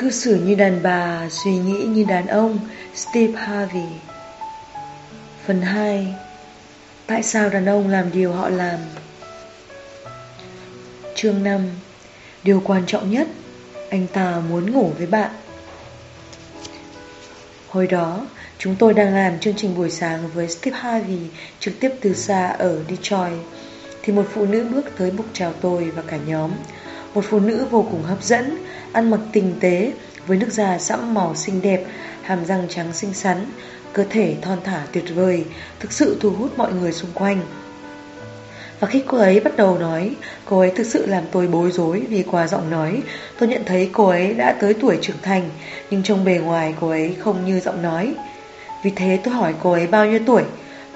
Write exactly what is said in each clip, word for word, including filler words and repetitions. Cư xử như đàn bà, suy nghĩ như đàn ông. Steve Harvey. Phần hai. Tại sao đàn ông làm điều họ làm? Chương năm. Điều quan trọng nhất, anh ta muốn ngủ với bạn. Hồi đó, chúng tôi đang làm chương trình buổi sáng với Steve Harvey trực tiếp từ xa ở Detroit, thì một phụ nữ bước tới bục chào tôi và cả nhóm. Một phụ nữ vô cùng hấp dẫn, ăn mặc tinh tế, với nước da sẫm màu xinh đẹp, hàm răng trắng xinh xắn, cơ thể thon thả tuyệt vời, thực sự thu hút mọi người xung quanh. Và khi cô ấy bắt đầu nói, cô ấy thực sự làm tôi bối rối, vì qua giọng nói tôi nhận thấy cô ấy đã tới tuổi trưởng thành, nhưng trong bề ngoài cô ấy không như giọng nói. Vì thế tôi hỏi cô ấy bao nhiêu tuổi,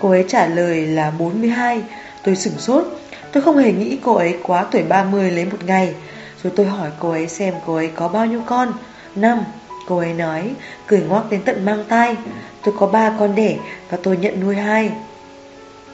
cô ấy trả lời là bốn mươi hai. Tôi sửng sốt, tôi không hề nghĩ cô ấy quá tuổi ba mươi lấy một ngày. Rồi tôi hỏi cô ấy xem cô ấy có bao nhiêu con. Năm, cô ấy nói, cười ngoác đến tận mang tai. Tôi có ba con đẻ và tôi nhận nuôi hai.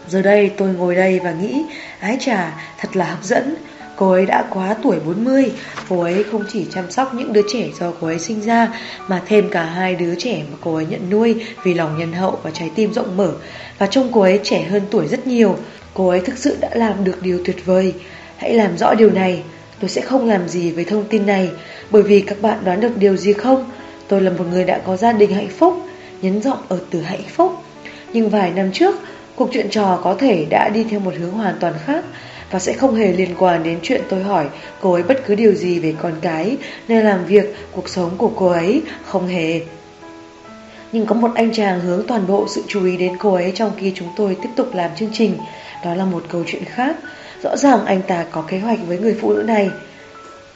Giờ đây tôi ngồi đây và nghĩ, ái chà, thật là hấp dẫn. Cô ấy đã quá tuổi bốn mươi, cô ấy không chỉ chăm sóc những đứa trẻ do cô ấy sinh ra, mà thêm cả hai đứa trẻ mà cô ấy nhận nuôi vì lòng nhân hậu và trái tim rộng mở. Và trông cô ấy trẻ hơn tuổi rất nhiều. Cô ấy thực sự đã làm được điều tuyệt vời. Hãy làm rõ điều này. Tôi sẽ không làm gì với thông tin này, bởi vì các bạn đoán được điều gì không? Tôi là một người đã có gia đình hạnh phúc, nhấn giọng ở từ hạnh phúc. Nhưng vài năm trước, cuộc chuyện trò có thể đã đi theo một hướng hoàn toàn khác và sẽ không hề liên quan đến chuyện tôi hỏi cô ấy bất cứ điều gì về con cái, nơi làm việc, cuộc sống của cô ấy, không hề. Nhưng có một anh chàng hướng toàn bộ sự chú ý đến cô ấy trong khi chúng tôi tiếp tục làm chương trình. Đó là một câu chuyện khác. Rõ ràng anh ta có kế hoạch với người phụ nữ này.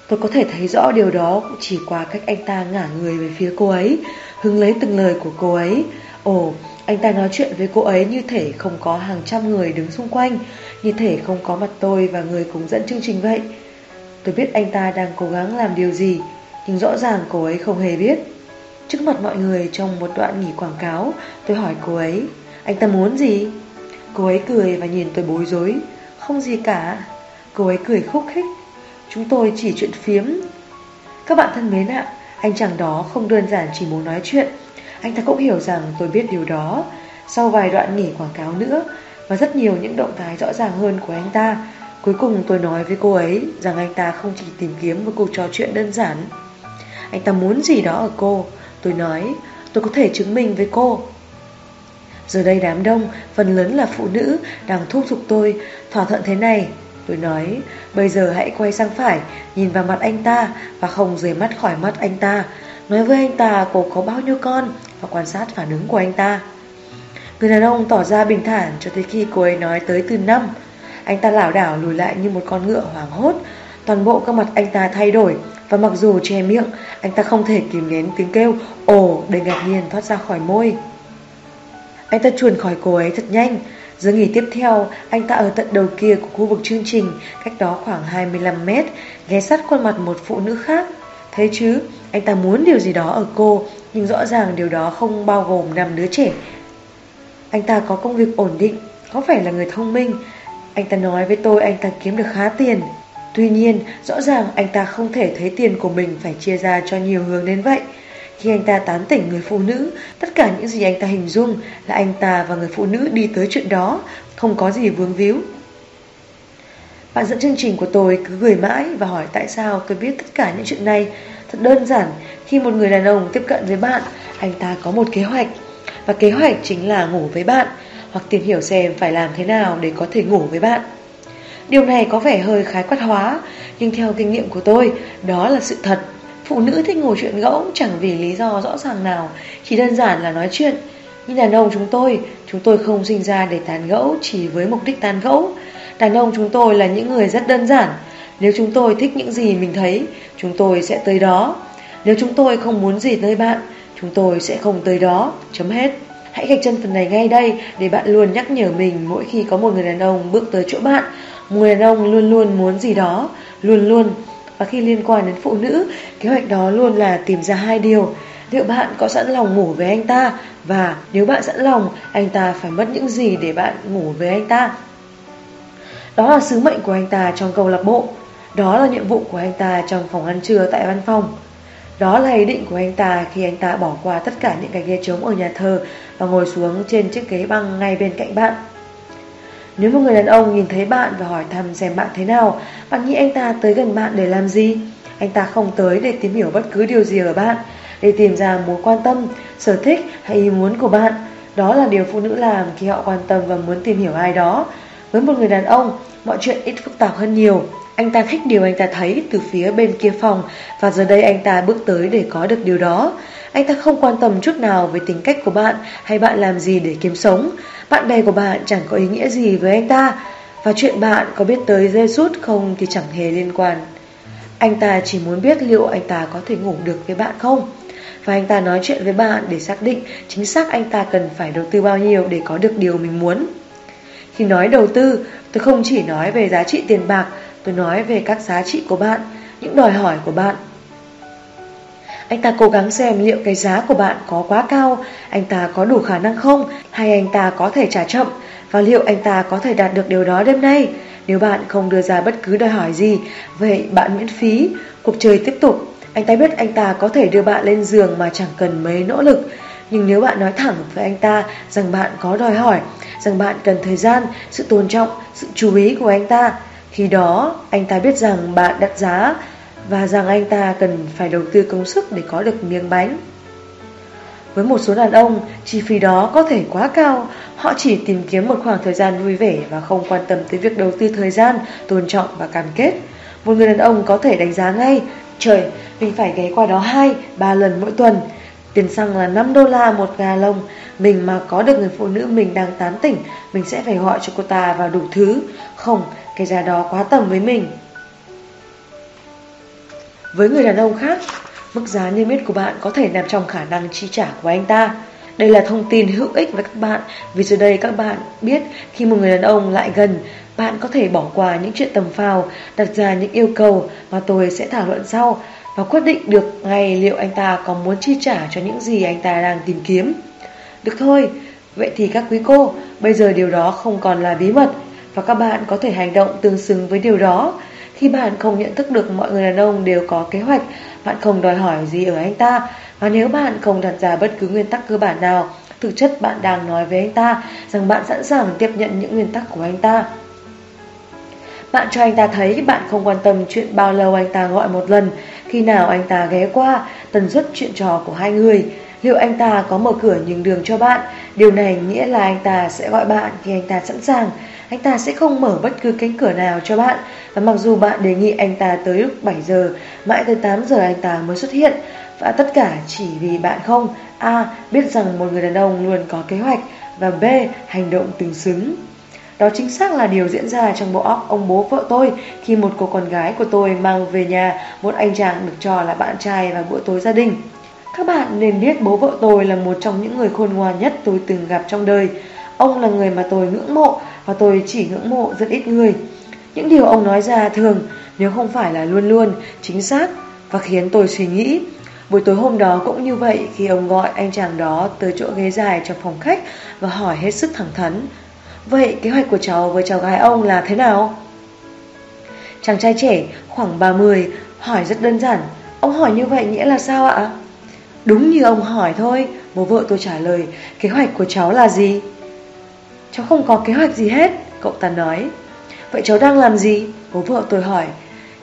Tôi có thể thấy rõ điều đó chỉ qua cách anh ta ngả người về phía cô ấy, hứng lấy từng lời của cô ấy. Ồ, anh ta nói chuyện với cô ấy như thể không có hàng trăm người đứng xung quanh, như thể không có mặt tôi và người cùng dẫn chương trình vậy. Tôi biết anh ta đang cố gắng làm điều gì, nhưng rõ ràng cô ấy không hề biết. Trước mặt mọi người trong một đoạn nghỉ quảng cáo, tôi hỏi cô ấy, anh ta muốn gì? Cô ấy cười và nhìn tôi bối rối. Không gì cả. Cô ấy cười khúc khích. Chúng tôi chỉ chuyện phiếm. Các bạn thân mến ạ, anh chàng đó không đơn giản chỉ muốn nói chuyện. Anh ta cũng hiểu rằng tôi biết điều đó. Sau vài đoạn nghỉ quảng cáo nữa và rất nhiều những động thái rõ ràng hơn của anh ta, cuối cùng tôi nói với cô ấy rằng anh ta không chỉ tìm kiếm một cuộc trò chuyện đơn giản. Anh ta muốn gì đó ở cô. Tôi nói, tôi có thể chứng minh với cô. Giờ đây đám đông, phần lớn là phụ nữ, đang thúc giục tôi, thỏa thuận thế này. Tôi nói, bây giờ hãy quay sang phải, nhìn vào mặt anh ta và không rời mắt khỏi mắt anh ta. Nói với anh ta cô có bao nhiêu con và quan sát phản ứng của anh ta. Người đàn ông tỏ ra bình thản cho tới khi cô ấy nói tới từ năm. Anh ta lảo đảo lùi lại như một con ngựa hoảng hốt. Toàn bộ các mặt anh ta thay đổi và mặc dù che miệng, anh ta không thể kìm nén tiếng kêu ồ đầy ngạc nhiên thoát ra khỏi môi. Anh ta chuồn khỏi cô ấy thật nhanh. Giờ nghỉ tiếp theo, anh ta ở tận đầu kia của khu vực chương trình, cách đó khoảng hai mươi lăm mét, ghé sát khuôn mặt một phụ nữ khác. Thấy chứ, anh ta muốn điều gì đó ở cô, nhưng rõ ràng điều đó không bao gồm năm đứa trẻ. Anh ta có công việc ổn định, có vẻ là người thông minh. Anh ta nói với tôi anh ta kiếm được khá tiền. Tuy nhiên, rõ ràng anh ta không thể thấy tiền của mình phải chia ra cho nhiều hướng đến vậy. Khi anh ta tán tỉnh người phụ nữ, tất cả những gì anh ta hình dung là anh ta và người phụ nữ đi tới chuyện đó, không có gì vướng víu. Bạn dẫn chương trình của tôi cứ cười mãi và hỏi tại sao tôi biết tất cả những chuyện này. Thật đơn giản, khi một người đàn ông tiếp cận với bạn, anh ta có một kế hoạch. Và kế hoạch chính là ngủ với bạn, hoặc tìm hiểu xem phải làm thế nào để có thể ngủ với bạn. Điều này có vẻ hơi khái quát hóa, nhưng theo kinh nghiệm của tôi, đó là sự thật. Phụ nữ thích ngồi chuyện gẫu chẳng vì lý do rõ ràng nào, chỉ đơn giản là nói chuyện. Nhưng đàn ông chúng tôi, chúng tôi không sinh ra để tán gẫu chỉ với mục đích tán gẫu. Đàn ông chúng tôi là những người rất đơn giản. Nếu chúng tôi thích những gì mình thấy, chúng tôi sẽ tới đó. Nếu chúng tôi không muốn gì nơi bạn, chúng tôi sẽ không tới đó. Chấm hết. Hãy gạch chân phần này ngay đây để bạn luôn nhắc nhở mình mỗi khi có một người đàn ông bước tới chỗ bạn. Một người đàn ông luôn luôn muốn gì đó, luôn luôn. Và khi liên quan đến phụ nữ, kế hoạch đó luôn là tìm ra hai điều. Liệu bạn có sẵn lòng ngủ với anh ta? Và nếu bạn sẵn lòng, anh ta phải mất những gì để bạn ngủ với anh ta? Đó là sứ mệnh của anh ta trong câu lạc bộ. Đó là nhiệm vụ của anh ta trong phòng ăn trưa tại văn phòng. Đó là ý định của anh ta khi anh ta bỏ qua tất cả những cái ghế trống ở nhà thờ và ngồi xuống trên chiếc ghế băng ngay bên cạnh bạn. Nếu một người đàn ông nhìn thấy bạn và hỏi thăm xem bạn thế nào, bạn nghĩ anh ta tới gần bạn để làm gì? Anh ta không tới để tìm hiểu bất cứ điều gì ở bạn, để tìm ra mối quan tâm, sở thích hay ý muốn của bạn. Đó là điều phụ nữ làm khi họ quan tâm và muốn tìm hiểu ai đó. Với một người đàn ông, mọi chuyện ít phức tạp hơn nhiều. Anh ta thích điều anh ta thấy từ phía bên kia phòng và giờ đây anh ta bước tới để có được điều đó. Anh ta không quan tâm chút nào về tính cách của bạn hay bạn làm gì để kiếm sống. Bạn bè của bạn chẳng có ý nghĩa gì với anh ta và chuyện bạn có biết tới Jesus không thì chẳng hề liên quan. Anh ta chỉ muốn biết liệu anh ta có thể ngủ được với bạn không. Và anh ta nói chuyện với bạn để xác định chính xác anh ta cần phải đầu tư bao nhiêu để có được điều mình muốn. Khi nói đầu tư, tôi không chỉ nói về giá trị tiền bạc, tôi nói về các giá trị của bạn, những đòi hỏi của bạn. Anh ta cố gắng xem liệu cái giá của bạn có quá cao, anh ta có đủ khả năng không, hay anh ta có thể trả chậm, và liệu anh ta có thể đạt được điều đó đêm nay. Nếu bạn không đưa ra bất cứ đòi hỏi gì, vậy bạn miễn phí. Cuộc chơi tiếp tục. Anh ta biết anh ta có thể đưa bạn lên giường mà chẳng cần mấy nỗ lực. Nhưng nếu bạn nói thẳng với anh ta rằng bạn có đòi hỏi, rằng bạn cần thời gian, sự tôn trọng, sự chú ý của anh ta, khi đó anh ta biết rằng bạn đặt giá và rằng anh ta cần phải đầu tư công sức để có được miếng bánh. Với một số đàn ông, chi phí đó có thể quá cao. Họ chỉ tìm kiếm một khoảng thời gian vui vẻ và không quan tâm tới việc đầu tư thời gian, tôn trọng và cam kết. Một người đàn ông có thể đánh giá ngay, trời, mình phải ghé qua đó hai, ba lần mỗi tuần. Tiền xăng là năm đô la một ga lông. Mình mà có được người phụ nữ mình đang tán tỉnh, mình sẽ phải gọi cho cô ta vào đủ thứ. Không, cái giá đó quá tầm với mình. Với người đàn ông khác, mức giá niêm yết của bạn có thể nằm trong khả năng chi trả của anh ta. Đây là thông tin hữu ích với các bạn, vì giờ đây các bạn biết khi một người đàn ông lại gần, bạn có thể bỏ qua những chuyện tầm phào, đặt ra những yêu cầu mà tôi sẽ thảo luận sau và quyết định được ngay liệu anh ta có muốn chi trả cho những gì anh ta đang tìm kiếm. Được thôi, vậy thì các quý cô, bây giờ điều đó không còn là bí mật và các bạn có thể hành động tương xứng với điều đó. Khi bạn không nhận thức được mọi người đàn ông đều có kế hoạch, bạn không đòi hỏi gì ở anh ta, và nếu bạn không đặt ra bất cứ nguyên tắc cơ bản nào, thực chất bạn đang nói với anh ta rằng bạn sẵn sàng tiếp nhận những nguyên tắc của anh ta. Bạn cho anh ta thấy bạn không quan tâm chuyện bao lâu anh ta gọi một lần, khi nào anh ta ghé qua, tần suất chuyện trò của hai người, liệu anh ta có mở cửa nhường đường cho bạn. Điều này nghĩa là anh ta sẽ gọi bạn khi anh ta sẵn sàng. Anh ta sẽ không mở bất cứ cánh cửa nào cho bạn, và mặc dù bạn đề nghị anh ta tới lúc bảy giờ, mãi tới tám giờ anh ta mới xuất hiện, và tất cả chỉ vì bạn không A. biết rằng một người đàn ông luôn có kế hoạch, và B. hành động tương xứng. Đó chính xác là điều diễn ra trong bộ óc ông bố vợ tôi khi một cô con gái của tôi mang về nhà một anh chàng được cho là bạn trai vào bữa tối gia đình. Các bạn nên biết bố vợ tôi là một trong những người khôn ngoan nhất tôi từng gặp trong đời. Ông là người mà tôi ngưỡng mộ, và tôi chỉ ngưỡng mộ rất ít người. Những điều ông nói ra thường, nếu không phải là luôn luôn, chính xác và khiến tôi suy nghĩ. Buổi tối hôm đó cũng như vậy, khi ông gọi anh chàng đó tới chỗ ghế dài trong phòng khách và hỏi hết sức thẳng thắn, vậy kế hoạch của cháu với cháu gái ông là thế nào? Chàng trai trẻ khoảng ba mươi hỏi rất đơn giản, ông hỏi như vậy nghĩa là sao ạ? Đúng như ông hỏi thôi, bố vợ tôi trả lời, kế hoạch của cháu là gì? Cháu không có kế hoạch gì hết, cậu ta nói. Vậy cháu đang làm gì? Bố vợ tôi hỏi.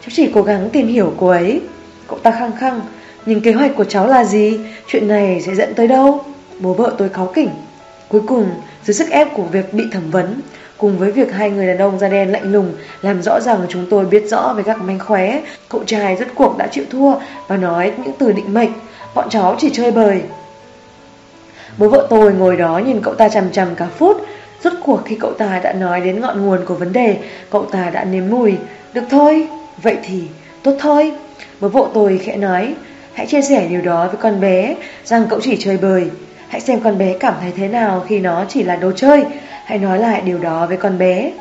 Cháu chỉ cố gắng tìm hiểu cô ấy, cậu ta khăng khăng. Nhưng kế hoạch của cháu là gì? Chuyện này sẽ dẫn tới đâu? Bố vợ tôi cáu kỉnh. Cuối cùng, dưới sức ép của việc bị thẩm vấn, cùng với việc hai người đàn ông da đen lạnh lùng làm rõ rằng chúng tôi biết rõ về các mánh khóe, cậu trai rốt cuộc đã chịu thua và nói những từ định mệnh. Bọn cháu chỉ chơi bời. Bố vợ tôi ngồi đó nhìn cậu ta chằm chằm cả phút. Rốt cuộc khi cậu ta đã nói đến ngọn nguồn của vấn đề, cậu ta đã nếm mùi. Được thôi, vậy thì tốt thôi, bố vợ tôi khẽ nói. Hãy chia sẻ điều đó với con bé, rằng cậu chỉ chơi bời. Hãy xem con bé cảm thấy thế nào khi nó chỉ là đồ chơi. Hãy nói lại điều đó với con bé.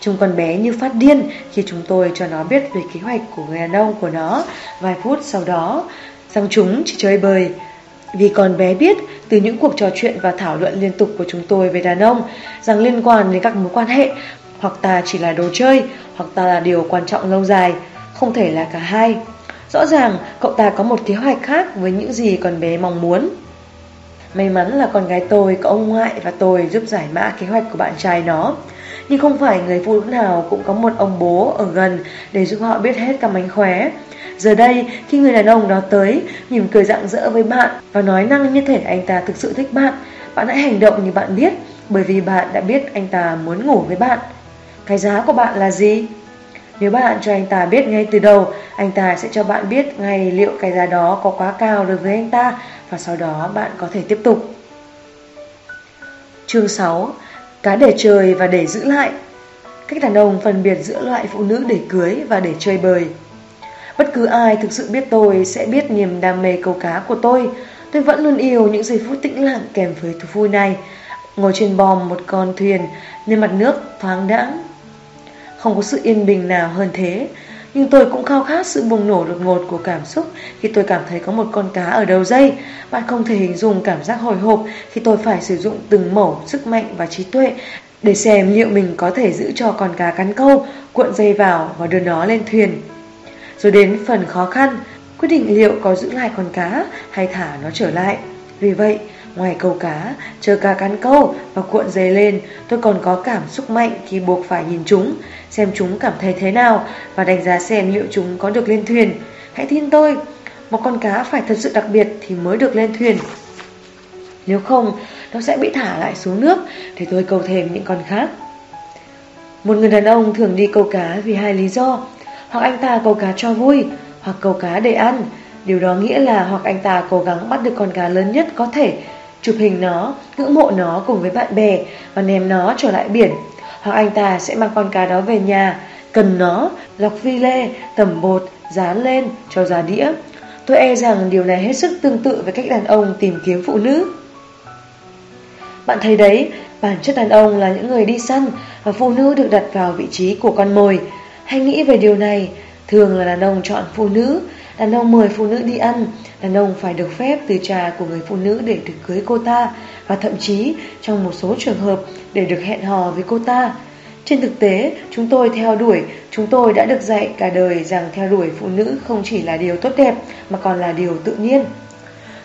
Trông con bé như phát điên khi chúng tôi cho nó biết về kế hoạch của người đàn ông của nó vài phút sau đó, rằng chúng chỉ chơi bời. Vì con bé biết từ những cuộc trò chuyện và thảo luận liên tục của chúng tôi về đàn ông rằng liên quan đến các mối quan hệ, hoặc ta chỉ là đồ chơi, hoặc ta là điều quan trọng lâu dài, không thể là cả hai. Rõ ràng cậu ta có một kế hoạch khác với những gì con bé mong muốn. May mắn là con gái tôi có ông ngoại và tôi giúp giải mã kế hoạch của bạn trai nó. Nhưng không phải người phụ nữ nào cũng có một ông bố ở gần để giúp họ biết hết các mánh khóe. Giờ đây, khi người đàn ông đó tới, mỉm cười rạng rỡ với bạn và nói năng như thể anh ta thực sự thích bạn, bạn hãy hành động như bạn biết, bởi vì bạn đã biết anh ta muốn ngủ với bạn. Cái giá của bạn là gì? Nếu bạn cho anh ta biết ngay từ đầu, anh ta sẽ cho bạn biết ngay liệu cái giá đó có quá cao đối với anh ta, và sau đó bạn có thể tiếp tục. Chương sáu. Cá để chơi và để giữ lại. Cách đàn ông phân biệt giữa loại phụ nữ để cưới và để chơi bời. Bất cứ ai thực sự biết tôi sẽ biết niềm đam mê câu cá của tôi. Tôi vẫn luôn yêu những giây phút tĩnh lặng kèm với thú vui này. Ngồi trên bòm một con thuyền nên mặt nước thoáng đãng. Không có sự yên bình nào hơn thế. Nhưng tôi cũng khao khát sự bùng nổ đột ngột của cảm xúc khi tôi cảm thấy có một con cá ở đầu dây. Bạn không thể hình dung cảm giác hồi hộp khi tôi phải sử dụng từng mẩu sức mạnh và trí tuệ để xem liệu mình có thể giữ cho con cá cắn câu, cuộn dây vào và đưa nó lên thuyền. Rồi đến phần khó khăn, quyết định liệu có giữ lại con cá hay thả nó trở lại. Vì vậy, ngoài câu cá, chờ cá cắn câu và cuộn dây lên, tôi còn có cảm xúc mạnh khi buộc phải nhìn chúng, xem chúng cảm thấy thế nào và đánh giá xem liệu chúng có được lên thuyền. Hãy tin tôi, một con cá phải thật sự đặc biệt thì mới được lên thuyền. Nếu không, nó sẽ bị thả lại xuống nước để tôi câu thêm những con khác. Một người đàn ông thường đi câu cá vì hai lý do. Hoặc anh ta câu cá cho vui, hoặc câu cá để ăn. Điều đó nghĩa là hoặc anh ta cố gắng bắt được con cá lớn nhất có thể, chụp hình nó, ngưỡng mộ nó cùng với bạn bè và ném nó trở lại biển. Hoặc anh ta sẽ mang con cá đó về nhà, cầm nó, lọc vi lê, tẩm bột, dán lên, cho ra đĩa. Tôi e rằng điều này hết sức tương tự với cách đàn ông tìm kiếm phụ nữ. Bạn thấy đấy, bản chất đàn ông là những người đi săn và phụ nữ được đặt vào vị trí của con mồi. Hãy nghĩ về điều này, thường là đàn ông chọn phụ nữ, đàn ông mời phụ nữ đi ăn, đàn ông phải được phép từ cha của người phụ nữ để được cưới cô ta và thậm chí trong một số trường hợp để được hẹn hò với cô ta. Trên thực tế, chúng tôi theo đuổi, chúng tôi đã được dạy cả đời rằng theo đuổi phụ nữ không chỉ là điều tốt đẹp mà còn là điều tự nhiên.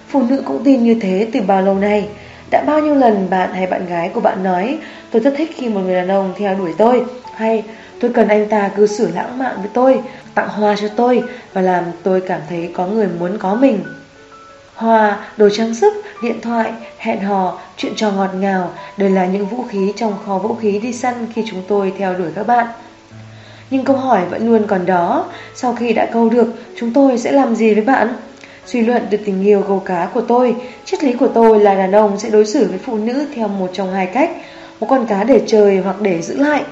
Phụ nữ cũng tin như thế từ bao lâu nay. Đã bao nhiêu lần bạn hay bạn gái của bạn nói tôi rất thích khi một người đàn ông theo đuổi tôi, hay tôi cần anh ta cư xử lãng mạn với tôi, tặng hoa cho tôi và làm tôi cảm thấy có người muốn có mình. Hoa, đồ trang sức, điện thoại, hẹn hò, chuyện trò ngọt ngào đều là những vũ khí trong kho vũ khí đi săn khi chúng tôi theo đuổi các bạn. Nhưng câu hỏi vẫn luôn còn đó, sau khi đã câu được, chúng tôi sẽ làm gì với bạn? Suy luận từ tình yêu câu cá của tôi, triết lý của tôi là đàn ông sẽ đối xử với phụ nữ theo một trong hai cách, một con cá để chơi hoặc để giữ lại.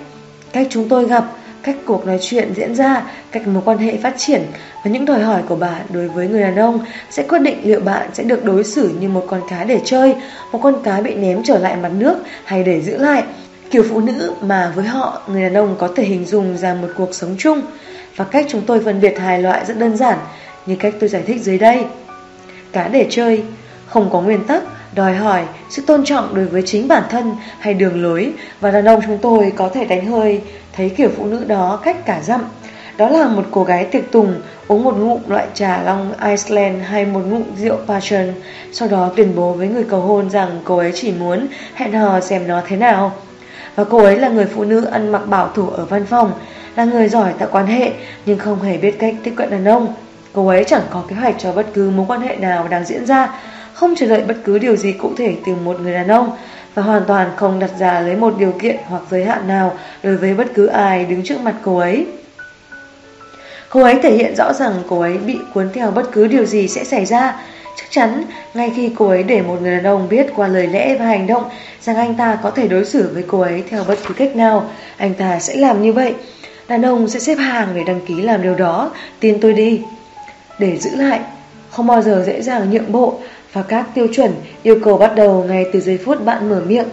Cách chúng tôi gặp, cách cuộc nói chuyện diễn ra, cách mối quan hệ phát triển và những đòi hỏi của bạn đối với người đàn ông sẽ quyết định liệu bạn sẽ được đối xử như một con cá để chơi, một con cá bị ném trở lại mặt nước hay để giữ lại. Kiểu phụ nữ mà với họ, người đàn ông có thể hình dung ra một cuộc sống chung. Và cách chúng tôi phân biệt hai loại rất đơn giản, như cách tôi giải thích dưới đây. Cá để chơi, không có nguyên tắc, đòi hỏi sự tôn trọng đối với chính bản thân hay đường lối, và đàn ông chúng tôi có thể đánh hơi thấy kiểu phụ nữ đó cách cả dặm. Đó là một cô gái tiệc tùng uống một ngụm loại trà Long Island hay một ngụm rượu Passion, sau đó tuyên bố với người cầu hôn rằng cô ấy chỉ muốn hẹn hò xem nó thế nào. Và cô ấy là người phụ nữ ăn mặc bảo thủ ở văn phòng, là người giỏi tạo quan hệ nhưng không hề biết cách tiếp cận đàn ông. Cô ấy chẳng có kế hoạch cho bất cứ mối quan hệ nào đang diễn ra, không chờ đợi bất cứ điều gì cụ thể từ một người đàn ông và hoàn toàn không đặt ra lấy một điều kiện hoặc giới hạn nào đối với bất cứ ai đứng trước mặt cô ấy. Cô ấy thể hiện rõ rằng cô ấy bị cuốn theo bất cứ điều gì sẽ xảy ra. Chắc chắn, ngay khi cô ấy để một người đàn ông biết qua lời lẽ và hành động rằng anh ta có thể đối xử với cô ấy theo bất cứ cách nào, anh ta sẽ làm như vậy. Đàn ông sẽ xếp hàng để đăng ký làm điều đó, tin tôi đi. Để giữ lại, không bao giờ dễ dàng nhượng bộ, và các tiêu chuẩn yêu cầu bắt đầu ngay từ giây phút bạn mở miệng.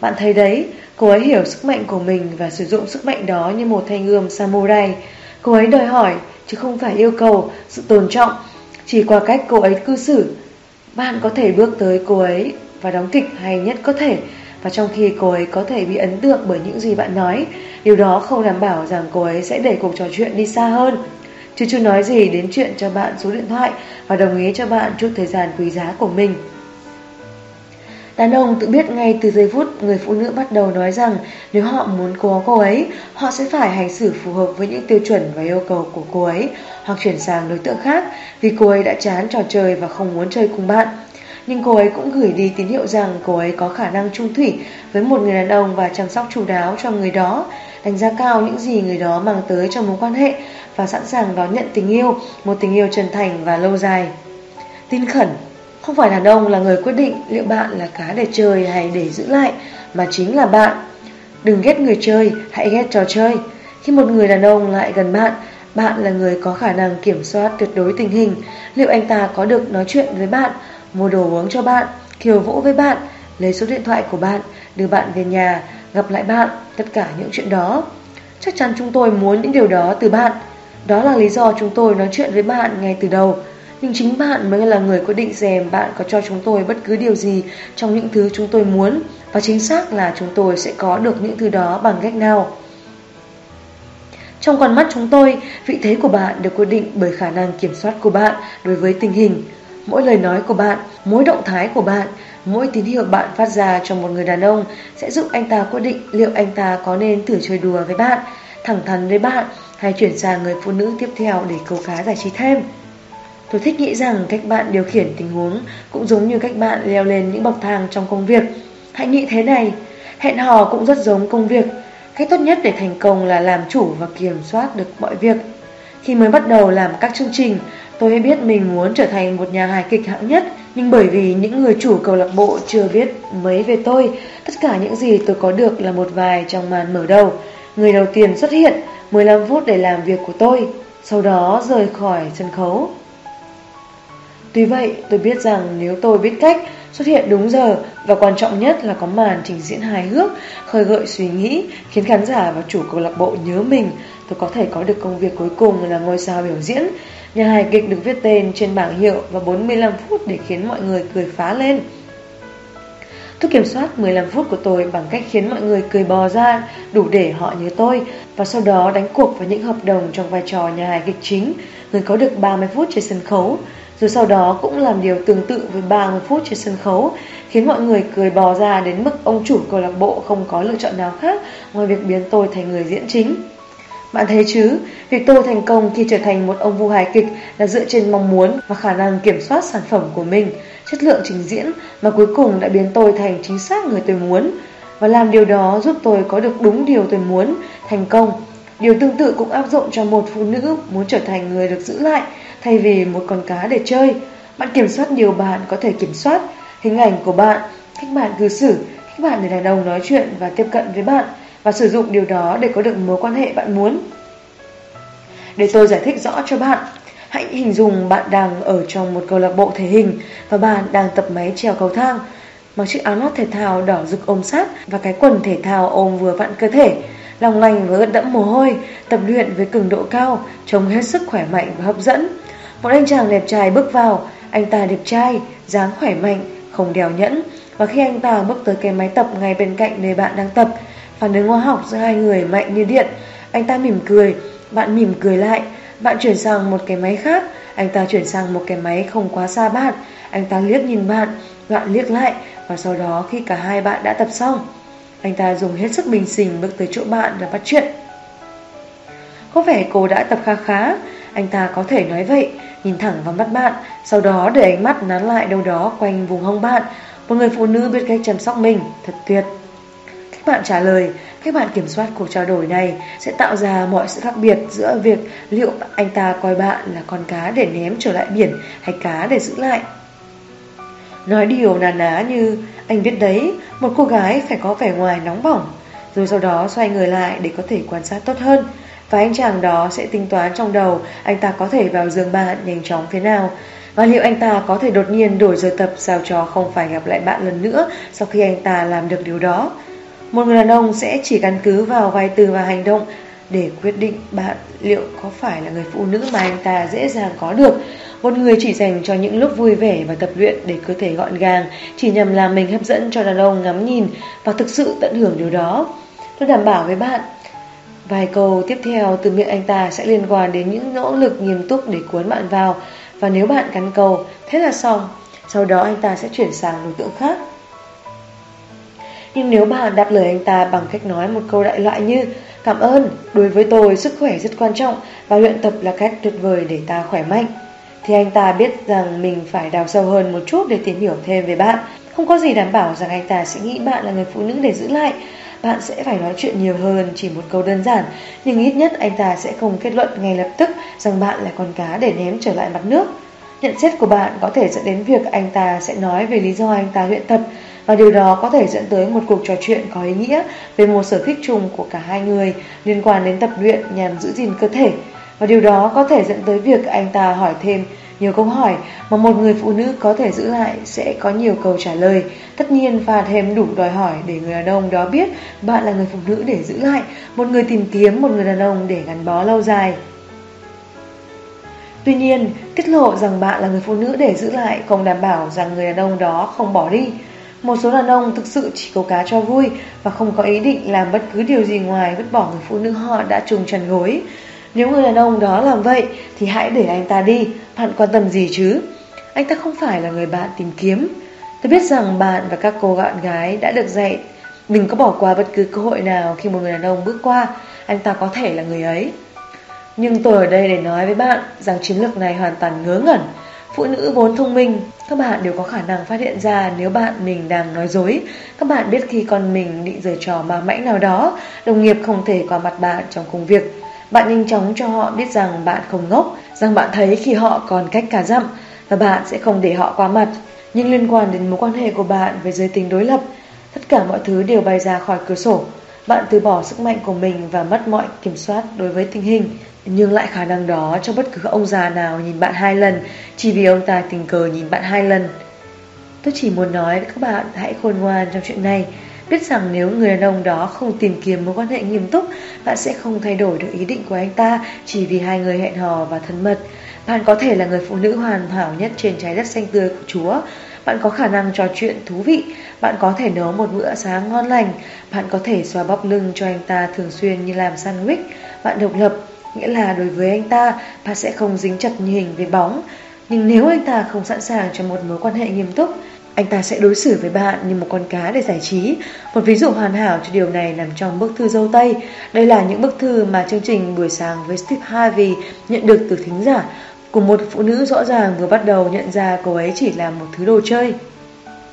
Bạn thấy đấy, cô ấy hiểu sức mạnh của mình và sử dụng sức mạnh đó như một thanh gươm samurai. Cô ấy đòi hỏi, chứ không phải yêu cầu, sự tôn trọng, chỉ qua cách cô ấy cư xử. Bạn có thể bước tới cô ấy và đóng kịch hay nhất có thể, và trong khi cô ấy có thể bị ấn tượng bởi những gì bạn nói, điều đó không đảm bảo rằng cô ấy sẽ để cuộc trò chuyện đi xa hơn. Chứ chưa nói gì đến chuyện cho bạn số điện thoại và đồng ý cho bạn chút thời gian quý giá của mình. Đàn ông tự biết ngay từ giây phút người phụ nữ bắt đầu nói rằng nếu họ muốn có cô ấy, họ sẽ phải hành xử phù hợp với những tiêu chuẩn và yêu cầu của cô ấy, hoặc chuyển sang đối tượng khác vì cô ấy đã chán trò chơi và không muốn chơi cùng bạn. Nhưng cô ấy cũng gửi đi tín hiệu rằng cô ấy có khả năng chung thủy với một người đàn ông và chăm sóc chu đáo cho người đó, đánh giá cao những gì người đó mang tới cho mối quan hệ và sẵn sàng đón nhận tình yêu, một tình yêu chân thành và lâu dài. Tin khẩn, không phải đàn ông là người quyết định liệu bạn là cá để chơi hay để giữ lại, mà chính là bạn. Đừng ghét người chơi, hãy ghét trò chơi. Khi một người đàn ông lại gần bạn, bạn là người có khả năng kiểm soát tuyệt đối tình hình. Liệu anh ta có được nói chuyện với bạn, mua đồ uống cho bạn, khiêu vũ với bạn, lấy số điện thoại của bạn, đưa bạn về nhà, gặp lại bạn, tất cả những chuyện đó. Chắc chắn chúng tôi muốn những điều đó từ bạn. Đó là lý do chúng tôi nói chuyện với bạn ngay từ đầu. Nhưng chính bạn mới là người quyết định xem bạn có cho chúng tôi bất cứ điều gì trong những thứ chúng tôi muốn, và chính xác là chúng tôi sẽ có được những thứ đó bằng cách nào. Trong con mắt chúng tôi, vị thế của bạn được quyết định bởi khả năng kiểm soát của bạn đối với tình hình. Mỗi lời nói của bạn, mỗi động thái của bạn, mỗi tín hiệu bạn phát ra cho một người đàn ông sẽ giúp anh ta quyết định liệu anh ta có nên thử chơi đùa với bạn, thẳng thắn với bạn hay chuyển sang người phụ nữ tiếp theo để câu cá giải trí thêm. Tôi thích nghĩ rằng cách bạn điều khiển tình huống cũng giống như cách bạn leo lên những bậc thang trong công việc. Hãy nghĩ thế này, hẹn hò cũng rất giống công việc. Cách tốt nhất để thành công là làm chủ và kiểm soát được mọi việc. Khi mới bắt đầu làm các chương trình, tôi biết mình muốn trở thành một nhà hài kịch hạng nhất, nhưng bởi vì những người chủ câu lạc bộ chưa biết mấy về tôi, tất cả những gì tôi có được là một vài trong màn mở đầu. Người đầu tiên xuất hiện, mười lăm phút để làm việc của tôi, sau đó rời khỏi sân khấu. Tuy vậy, tôi biết rằng nếu tôi biết cách xuất hiện đúng giờ và quan trọng nhất là có màn trình diễn hài hước, khơi gợi suy nghĩ, khiến khán giả và chủ câu lạc bộ nhớ mình, tôi có thể có được công việc cuối cùng là ngôi sao biểu diễn. Nhà hài kịch được viết tên trên bảng hiệu và bốn mươi lăm phút để khiến mọi người cười phá lên. Tôi kiểm soát mười lăm phút của tôi bằng cách khiến mọi người cười bò ra đủ để họ nhớ tôi, và sau đó đánh cuộc vào những hợp đồng trong vai trò nhà hài kịch chính, người có được ba mươi phút trên sân khấu. Rồi sau đó cũng làm điều tương tự với ba mươi phút trên sân khấu, khiến mọi người cười bò ra đến mức ông chủ câu lạc bộ không có lựa chọn nào khác ngoài việc biến tôi thành người diễn chính. Bạn thấy chứ, việc tôi thành công khi trở thành một ông vua hài kịch là dựa trên mong muốn và khả năng kiểm soát sản phẩm của mình, chất lượng trình diễn mà cuối cùng đã biến tôi thành chính xác người tôi muốn. Và làm điều đó giúp tôi có được đúng điều tôi muốn, thành công. Điều tương tự cũng áp dụng cho một phụ nữ muốn trở thành người được giữ lại thay vì một con cá để chơi. Bạn kiểm soát điều bạn có thể kiểm soát, hình ảnh của bạn, cách bạn cư xử, cách bạn để đàn ông nói chuyện và tiếp cận với bạn, và sử dụng điều đó để có được mối quan hệ bạn muốn. Để tôi giải thích rõ cho bạn, hãy hình dung bạn đang ở trong một câu lạc bộ thể hình và bạn đang tập máy trèo cầu thang, mặc chiếc áo lót thể thao đỏ rực ôm sát và cái quần thể thao ôm vừa vặn cơ thể, lòng lành và ướt đẫm mồ hôi, tập luyện với cường độ cao, trông hết sức khỏe mạnh và hấp dẫn. Một anh chàng đẹp trai bước vào, anh ta đẹp trai, dáng khỏe mạnh, không đeo nhẫn, và khi anh ta bước tới cái máy tập ngay bên cạnh nơi bạn đang tập, phản ứng hóa học giữa hai người mạnh như điện. Anh ta mỉm cười, bạn mỉm cười lại, bạn chuyển sang một cái máy khác, anh ta chuyển sang một cái máy không quá xa bạn, anh ta liếc nhìn bạn, bạn liếc lại, và sau đó khi cả hai bạn đã tập xong, anh ta dùng hết sức bình sinh bước tới chỗ bạn và bắt chuyện. Có vẻ cô đã tập khá khá, anh ta có thể nói vậy, nhìn thẳng vào mắt bạn, sau đó để ánh mắt nán lại đâu đó quanh vùng hông bạn. Một người phụ nữ biết cách chăm sóc mình, thật tuyệt. Các bạn trả lời, các bạn kiểm soát cuộc trao đổi này sẽ tạo ra mọi sự khác biệt giữa việc liệu anh ta coi bạn là con cá để ném trở lại biển hay cá để giữ lại. Nói điều nà ná như, anh biết đấy, một cô gái phải có vẻ ngoài nóng bỏng, rồi sau đó xoay người lại để có thể quan sát tốt hơn. Và anh chàng đó sẽ tính toán trong đầu anh ta có thể vào giường bạn nhanh chóng thế nào, và liệu anh ta có thể đột nhiên đổi giờ tập sao cho không phải gặp lại bạn lần nữa sau khi anh ta làm được điều đó. Một người đàn ông sẽ chỉ căn cứ vào vài từ và hành động để quyết định bạn liệu có phải là người phụ nữ mà anh ta dễ dàng có được. Một người chỉ dành cho những lúc vui vẻ và tập luyện để cơ thể gọn gàng, chỉ nhằm làm mình hấp dẫn cho đàn ông ngắm nhìn và thực sự tận hưởng điều đó. Tôi đảm bảo với bạn, Vài câu tiếp theo từ miệng anh ta sẽ liên quan đến những nỗ lực nghiêm túc để cuốn bạn vào, và nếu bạn cắn câu, thế là xong. Sau đó anh ta sẽ chuyển sang đối tượng khác. Nhưng nếu bạn đáp lời anh ta bằng cách nói một câu đại loại như cảm ơn, đối với tôi sức khỏe rất quan trọng và luyện tập là cách tuyệt vời để ta khỏe mạnh, thì anh ta biết rằng mình phải đào sâu hơn một chút để tìm hiểu thêm về bạn. Không có gì đảm bảo rằng anh ta sẽ nghĩ bạn là người phụ nữ để giữ lại. Bạn sẽ phải nói chuyện nhiều hơn chỉ một câu đơn giản, nhưng ít nhất anh ta sẽ không kết luận ngay lập tức rằng bạn là con cá để ném trở lại mặt nước. Nhận xét của bạn có thể dẫn đến việc anh ta sẽ nói về lý do anh ta luyện tập, và điều đó có thể dẫn tới một cuộc trò chuyện có ý nghĩa về một sở thích chung của cả hai người liên quan đến tập luyện nhằm giữ gìn cơ thể. Và điều đó có thể dẫn tới việc anh ta hỏi thêm nhiều câu hỏi mà một người phụ nữ có thể giữ lại sẽ có nhiều câu trả lời. Tất nhiên pha thêm đủ đòi hỏi để người đàn ông đó biết bạn là người phụ nữ để giữ lại, một người tìm kiếm một người đàn ông để gắn bó lâu dài. Tuy nhiên, tiết lộ rằng bạn là người phụ nữ để giữ lại không đảm bảo rằng người đàn ông đó không bỏ đi. Một số đàn ông thực sự chỉ câu cá cho vui và không có ý định làm bất cứ điều gì ngoài vứt bỏ người phụ nữ họ đã trùng trần gối. Nếu người đàn ông đó làm vậy thì hãy để anh ta đi, bạn quan tâm gì chứ? Anh ta không phải là người bạn tìm kiếm. Tôi biết rằng bạn và các cô bạn gái đã được dạy đừng có bỏ qua bất cứ cơ hội nào khi một người đàn ông bước qua, anh ta có thể là người ấy. Nhưng tôi ở đây để nói với bạn rằng chiến lược này hoàn toàn ngớ ngẩn. Phụ nữ vốn thông minh, các bạn đều có khả năng phát hiện ra nếu bạn mình đang nói dối. Các bạn biết khi con mình định giở trò ma mãnh nào đó, đồng nghiệp không thể qua mặt bạn trong công việc. Bạn nhanh chóng cho họ biết rằng bạn không ngốc, rằng bạn thấy khi họ còn cách cả dặm, và bạn sẽ không để họ qua mặt. Nhưng liên quan đến mối quan hệ của bạn với giới tính đối lập, tất cả mọi thứ đều bay ra khỏi cửa sổ. Bạn từ bỏ sức mạnh của mình và mất mọi kiểm soát đối với tình hình. Nhưng lại khả năng đó cho bất cứ ông già nào nhìn bạn hai lần chỉ vì ông ta tình cờ nhìn bạn hai lần. Tôi chỉ muốn nói với các bạn hãy khôn ngoan trong chuyện này. Biết rằng nếu người đàn ông đó không tìm kiếm mối quan hệ nghiêm túc, bạn sẽ không thay đổi được ý định của anh ta chỉ vì hai người hẹn hò và thân mật. Bạn có thể là người phụ nữ hoàn hảo nhất trên trái đất xanh tươi của Chúa. Bạn có khả năng trò chuyện thú vị. Bạn có thể nấu một bữa sáng ngon lành. Bạn có thể xoa bóp lưng cho anh ta thường xuyên như làm sandwich. Bạn độc lập, nghĩa là đối với anh ta, bạn sẽ không dính chặt như hình với bóng. Nhưng nếu anh ta không sẵn sàng cho một mối quan hệ nghiêm túc, anh ta sẽ đối xử với bạn như một con cá để giải trí. Một ví dụ hoàn hảo cho điều này nằm trong bức thư Dâu Tây. Đây là những bức thư mà chương trình Buổi sáng với Steve Harvey nhận được từ thính giả, của một phụ nữ rõ ràng vừa bắt đầu nhận ra cô ấy chỉ là một thứ đồ chơi.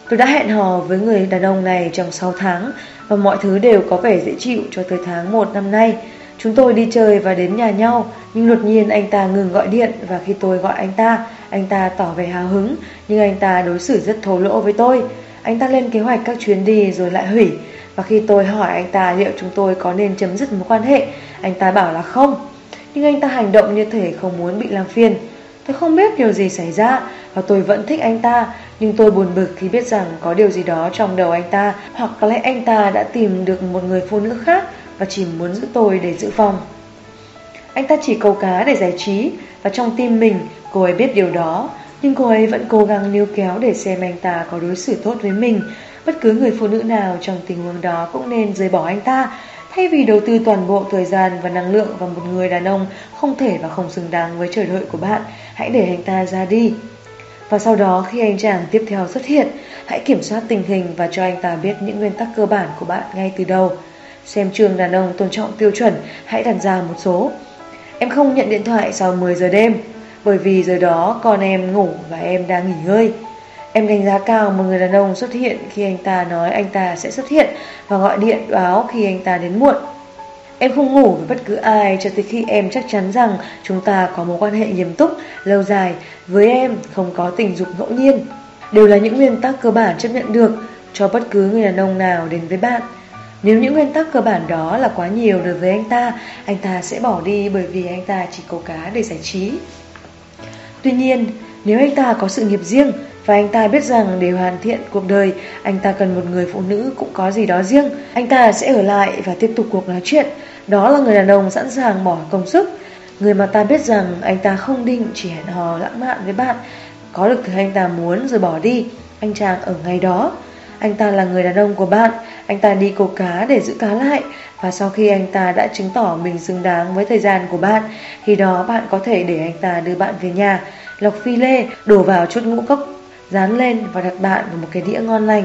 Tôi đã hẹn hò với người đàn ông này trong sáu tháng, và mọi thứ đều có vẻ dễ chịu cho tới tháng một năm nay. Chúng tôi đi chơi và đến nhà nhau, nhưng đột nhiên anh ta ngừng gọi điện, và khi tôi gọi anh ta, anh ta tỏ vẻ hào hứng, nhưng anh ta đối xử rất thô lỗ với tôi. Anh ta lên kế hoạch các chuyến đi rồi lại hủy, và khi tôi hỏi anh ta liệu chúng tôi có nên chấm dứt mối quan hệ, anh ta bảo là không. Nhưng anh ta hành động như thể không muốn bị làm phiền. Tôi không biết điều gì xảy ra, và tôi vẫn thích anh ta, nhưng tôi buồn bực khi biết rằng có điều gì đó trong đầu anh ta, hoặc có lẽ anh ta đã tìm được một người phụ nữ khác và chỉ muốn giữ tôi để dự phòng. Anh ta chỉ câu cá để giải trí, và trong tim mình, cô ấy biết điều đó, nhưng cô ấy vẫn cố gắng níu kéo để xem anh ta có đối xử tốt với mình. Bất cứ người phụ nữ nào trong tình huống đó cũng nên rời bỏ anh ta, thay vì đầu tư toàn bộ thời gian và năng lượng vào một người đàn ông không thể và không xứng đáng với chờ đợi của bạn. Hãy để anh ta ra đi. Và sau đó khi anh chàng tiếp theo xuất hiện, hãy kiểm soát tình hình và cho anh ta biết những nguyên tắc cơ bản của bạn ngay từ đầu. Xem chương đàn ông tôn trọng tiêu chuẩn, hãy đặt ra một số. Em không nhận điện thoại sau mười giờ đêm, bởi vì giờ đó con em ngủ và em đang nghỉ ngơi. Em đánh giá cao một người đàn ông xuất hiện khi anh ta nói anh ta sẽ xuất hiện và gọi điện báo khi anh ta đến muộn. Em không ngủ với bất cứ ai cho tới khi em chắc chắn rằng chúng ta có mối quan hệ nghiêm túc, lâu dài. Với em không có tình dục ngẫu nhiên. Đều là những nguyên tắc cơ bản chấp nhận được cho bất cứ người đàn ông nào đến với bạn. Nếu những nguyên tắc cơ bản đó là quá nhiều đối với anh ta, anh ta sẽ bỏ đi bởi vì anh ta chỉ câu cá để giải trí. Tuy nhiên, nếu anh ta có sự nghiệp riêng và anh ta biết rằng để hoàn thiện cuộc đời, anh ta cần một người phụ nữ cũng có gì đó riêng, anh ta sẽ ở lại và tiếp tục cuộc nói chuyện. Đó là người đàn ông sẵn sàng bỏ công sức. Người mà ta biết rằng anh ta không định chỉ hẹn hò lãng mạn với bạn, có được thứ anh ta muốn rồi bỏ đi. Anh chàng ở ngay đó. Anh ta là người đàn ông của bạn. Anh ta đi câu cá để giữ cá lại, và sau khi anh ta đã chứng tỏ mình xứng đáng với thời gian của bạn, khi đó bạn có thể để anh ta đưa bạn về nhà, lọc phi lê, đổ vào chút ngũ cốc, dán lên và đặt bạn vào một cái đĩa ngon lành.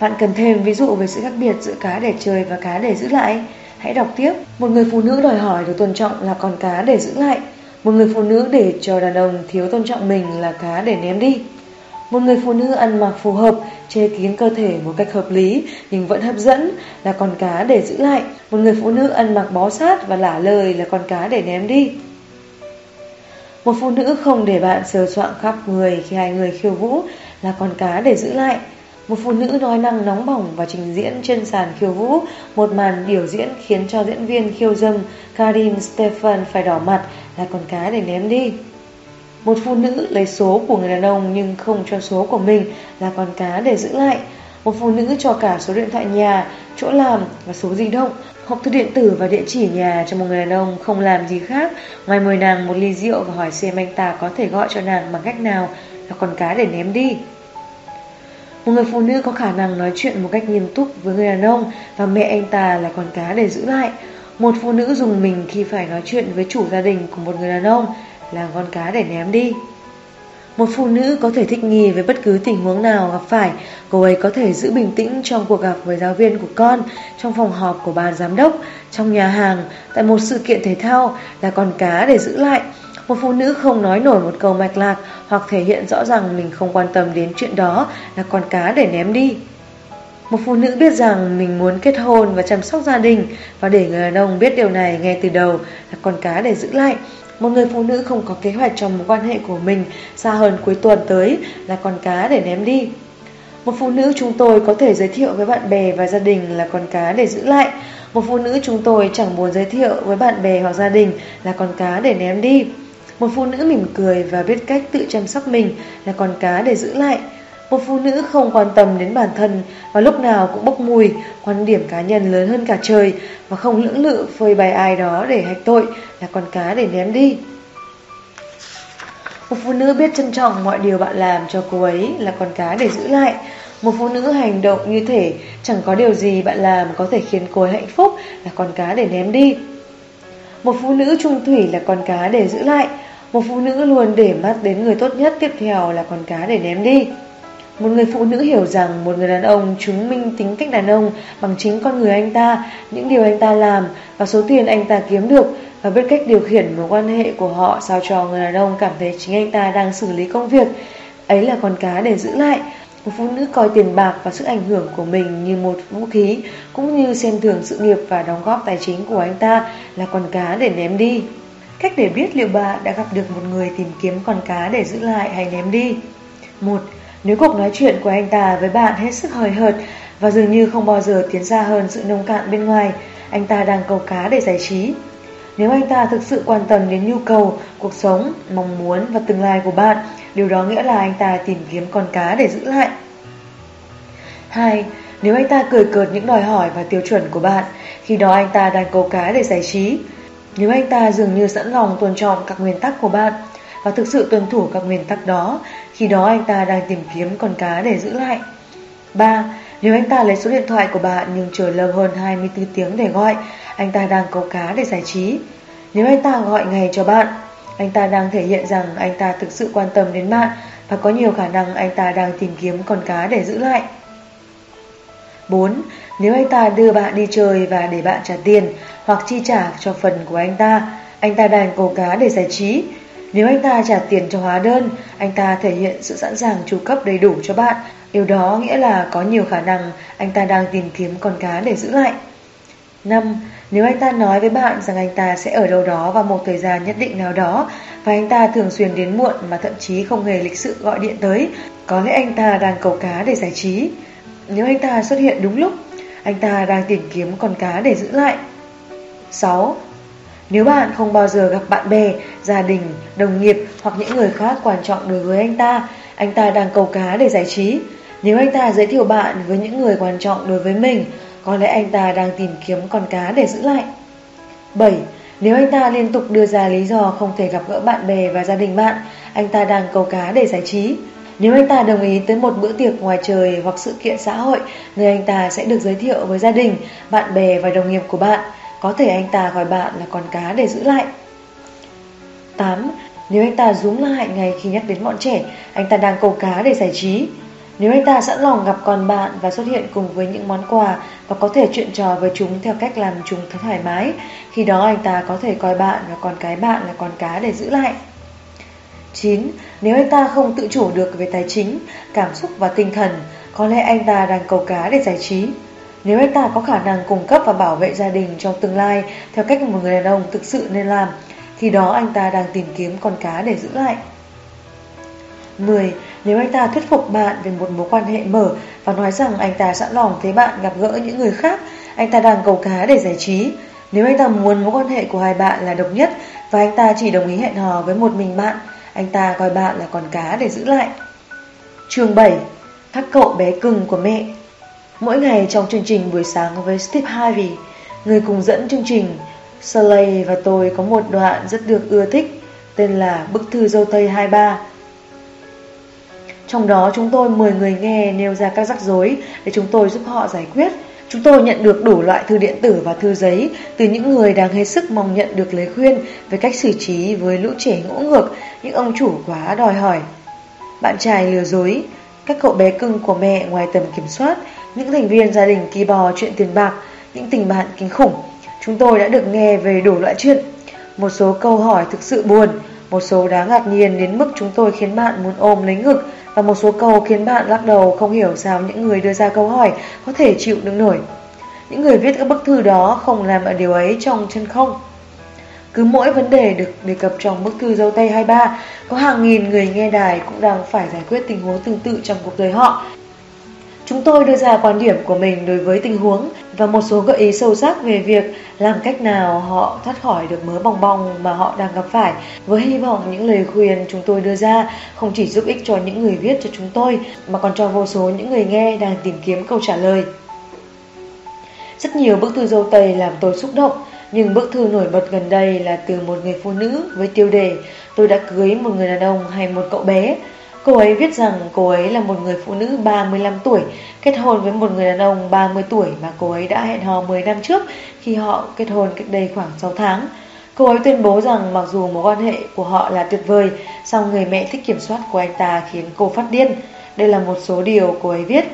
Bạn cần thêm ví dụ về sự khác biệt giữa cá để chơi và cá để giữ lại. Hãy đọc tiếp. Một người phụ nữ đòi hỏi được tôn trọng là con cá để giữ lại. Một người phụ nữ để cho đàn ông thiếu tôn trọng mình là cá để ném đi. Một người phụ nữ ăn mặc phù hợp, che kín cơ thể một cách hợp lý nhưng vẫn hấp dẫn là con cá để giữ lại. Một người phụ nữ ăn mặc bó sát và lả lời là con cá để ném đi. Một phụ nữ không để bạn sờ soạng khắp người khi hai người khiêu vũ là con cá để giữ lại. Một phụ nữ nói năng nóng bỏng và trình diễn trên sàn khiêu vũ, một màn biểu diễn khiến cho diễn viên khiêu dâm Karin Stephan phải đỏ mặt là con cá để ném đi. Một phụ nữ lấy số của người đàn ông nhưng không cho số của mình là con cá để giữ lại. Một phụ nữ cho cả số điện thoại nhà, chỗ làm và số di động, hộp thư điện tử và địa chỉ nhà cho một người đàn ông không làm gì khác ngoài mời nàng một ly rượu và hỏi xem anh ta có thể gọi cho nàng bằng cách nào là con cá để ném đi. Một người phụ nữ có khả năng nói chuyện một cách nghiêm túc với người đàn ông và mẹ anh ta là con cá để giữ lại. Một phụ nữ dùng mình khi phải nói chuyện với chủ gia đình của một người đàn ông là con cá để ném đi. Một phụ nữ có thể thích nghi với bất cứ tình huống nào gặp phải. Cô ấy có thể giữ bình tĩnh trong cuộc gặp với giáo viên của con, trong phòng họp của ban giám đốc, trong nhà hàng, tại một sự kiện thể thao là con cá để giữ lại. Một phụ nữ không nói nổi một câu mạch lạc hoặc thể hiện rõ ràng mình không quan tâm đến chuyện đó là con cá để ném đi. Một phụ nữ biết rằng mình muốn kết hôn và chăm sóc gia đình và để người đàn ông biết điều này ngay từ đầu là con cá để giữ lại. Một người phụ nữ không có kế hoạch trong mối quan hệ của mình xa hơn cuối tuần tới là con cá để ném đi. Một phụ nữ chúng tôi có thể giới thiệu với bạn bè và gia đình là con cá để giữ lại. Một phụ nữ chúng tôi chẳng muốn giới thiệu với bạn bè hoặc gia đình là con cá để ném đi. Một phụ nữ mỉm cười và biết cách tự chăm sóc mình là con cá để giữ lại. Một phụ nữ không quan tâm đến bản thân và lúc nào cũng bốc mùi, quan điểm cá nhân lớn hơn cả trời và không lưỡng lự phơi bày ai đó để hạch tội là con cá để ném đi. Một phụ nữ biết trân trọng mọi điều bạn làm cho cô ấy là con cá để giữ lại. Một phụ nữ hành động như thể chẳng có điều gì bạn làm có thể khiến cô ấy hạnh phúc là con cá để ném đi. Một phụ nữ trung thủy là con cá để giữ lại. Một phụ nữ luôn để mắt đến người tốt nhất tiếp theo là con cá để ném đi. Một người phụ nữ hiểu rằng một người đàn ông chứng minh tính cách đàn ông bằng chính con người anh ta, những điều anh ta làm và số tiền anh ta kiếm được, và biết cách điều khiển mối quan hệ của họ sao cho người đàn ông cảm thấy chính anh ta đang xử lý công việc. Ấy là con cá để giữ lại. Một phụ nữ coi tiền bạc và sức ảnh hưởng của mình như một vũ khí, cũng như xem thường sự nghiệp và đóng góp tài chính của anh ta là con cá để ném đi. Cách để biết liệu bạn đã gặp được một người tìm kiếm con cá để giữ lại hay ném đi. Một. Nếu cuộc nói chuyện của anh ta với bạn hết sức hời hợt và dường như không bao giờ tiến xa hơn sự nông cạn bên ngoài, anh ta đang câu cá để giải trí. Nếu anh ta thực sự quan tâm đến nhu cầu, cuộc sống, mong muốn và tương lai của bạn, điều đó nghĩa là anh ta tìm kiếm con cá để giữ lại. Hai. Nếu anh ta cười cợt những đòi hỏi và tiêu chuẩn của bạn, khi đó anh ta đang câu cá để giải trí. Nếu anh ta dường như sẵn lòng tôn trọng các nguyên tắc của bạn và thực sự tuân thủ các nguyên tắc đó, khi đó anh ta đang tìm kiếm con cá để giữ lại. Ba. Nếu anh ta lấy số điện thoại của bạn nhưng chờ lâu hơn hai mươi tư tiếng để gọi, anh ta đang câu cá để giải trí. Nếu anh ta gọi ngày cho bạn, anh ta đang thể hiện rằng anh ta thực sự quan tâm đến bạn và có nhiều khả năng anh ta đang tìm kiếm con cá để giữ lại. Bốn. Nếu anh ta đưa bạn đi chơi và để bạn trả tiền hoặc chi trả cho phần của anh ta, anh ta đang câu cá để giải trí. Nếu anh ta trả tiền cho hóa đơn, anh ta thể hiện sự sẵn sàng chu cấp đầy đủ cho bạn. Điều đó nghĩa là có nhiều khả năng anh ta đang tìm kiếm con cá để giữ lại. Năm. Nếu anh ta nói với bạn rằng anh ta sẽ ở đâu đó vào một thời gian nhất định nào đó và anh ta thường xuyên đến muộn mà thậm chí không hề lịch sự gọi điện tới, có lẽ anh ta đang câu cá để giải trí. Nếu anh ta xuất hiện đúng lúc, anh ta đang tìm kiếm con cá để giữ lại. Sáu. Nếu bạn không bao giờ gặp bạn bè, gia đình, đồng nghiệp hoặc những người khác quan trọng đối với anh ta, anh ta đang câu cá để giải trí. Nếu anh ta giới thiệu bạn với những người quan trọng đối với mình, có lẽ anh ta đang tìm kiếm con cá để giữ lại. Bảy. Nếu anh ta liên tục đưa ra lý do không thể gặp gỡ bạn bè và gia đình bạn, anh ta đang câu cá để giải trí. Nếu anh ta đồng ý tới một bữa tiệc ngoài trời hoặc sự kiện xã hội, nơi anh ta sẽ được giới thiệu với gia đình, bạn bè và đồng nghiệp của bạn. Có thể anh ta gọi bạn là con cá để giữ lại. tám. Nếu anh ta rúm lại ngay khi nhắc đến bọn trẻ, anh ta đang câu cá để giải trí. Nếu anh ta sẵn lòng gặp con bạn và xuất hiện cùng với những món quà và có thể chuyện trò với chúng theo cách làm chúng thấy thoải mái, khi đó anh ta có thể coi bạn và con cái bạn là con cá để giữ lại. chín. Nếu anh ta không tự chủ được về tài chính, cảm xúc và tinh thần, có lẽ anh ta đang câu cá để giải trí. Nếu anh ta có khả năng cung cấp và bảo vệ gia đình trong tương lai theo cách một người đàn ông thực sự nên làm, khi đó anh ta đang tìm kiếm con cá để giữ lại. mười. Nếu anh ta thuyết phục bạn về một mối quan hệ mở và nói rằng anh ta sẵn lòng thấy bạn gặp gỡ những người khác, anh ta đang câu cá để giải trí. Nếu anh ta muốn mối quan hệ của hai bạn là độc nhất và anh ta chỉ đồng ý hẹn hò với một mình bạn, anh ta coi bạn là con cá để giữ lại. Chương bảy. Các cậu bé cưng của mẹ. Mỗi ngày trong chương trình Buổi sáng với Steve Harvey, người cùng dẫn chương trình, Slay và tôi có một đoạn rất được ưa thích, tên là Bức thư Dâu Tây hai mươi ba. Trong đó chúng tôi mời người nghe nêu ra các rắc rối để chúng tôi giúp họ giải quyết. Chúng tôi nhận được đủ loại thư điện tử và thư giấy từ những người đang hết sức mong nhận được lời khuyên về cách xử trí với lũ trẻ ngỗ ngược, những ông chủ quá đòi hỏi, bạn trai lừa dối, các cậu bé cưng của mẹ ngoài tầm kiểm soát, những thành viên gia đình kỳ bò chuyện tiền bạc, những tình bạn kinh khủng. Chúng tôi đã được nghe về đủ loại chuyện. Một số câu hỏi thực sự buồn, một số đáng ngạc nhiên đến mức chúng tôi khiến bạn muốn ôm lấy ngực, và một số câu khiến bạn lắc đầu không hiểu sao những người đưa ra câu hỏi có thể chịu đựng nổi. Những người viết các bức thư đó không làm ở điều ấy trong chân không. Cứ mỗi vấn đề được đề cập trong Bức thư Dâu Tây hai mươi ba, có hàng nghìn người nghe đài cũng đang phải giải quyết tình huống tương tự trong cuộc đời họ. Chúng tôi đưa ra quan điểm của mình đối với tình huống và một số gợi ý sâu sắc về việc làm cách nào họ thoát khỏi được mớ bong bong mà họ đang gặp phải, với hy vọng những lời khuyên chúng tôi đưa ra không chỉ giúp ích cho những người viết cho chúng tôi mà còn cho vô số những người nghe đang tìm kiếm câu trả lời. Rất nhiều bức thư Dâu Tây làm tôi xúc động, nhưng bức thư nổi bật gần đây là từ một người phụ nữ với tiêu đề "Tôi đã cưới một người đàn ông hay một cậu bé". Cô ấy viết rằng cô ấy là một người phụ nữ ba mươi lăm tuổi, kết hôn với một người đàn ông ba mươi tuổi mà cô ấy đã hẹn hò mười năm trước khi họ kết hôn cách đây khoảng sáu tháng. Cô ấy tuyên bố rằng mặc dù mối quan hệ của họ là tuyệt vời, song người mẹ thích kiểm soát của anh ta khiến cô phát điên. Đây là một số điều cô ấy viết.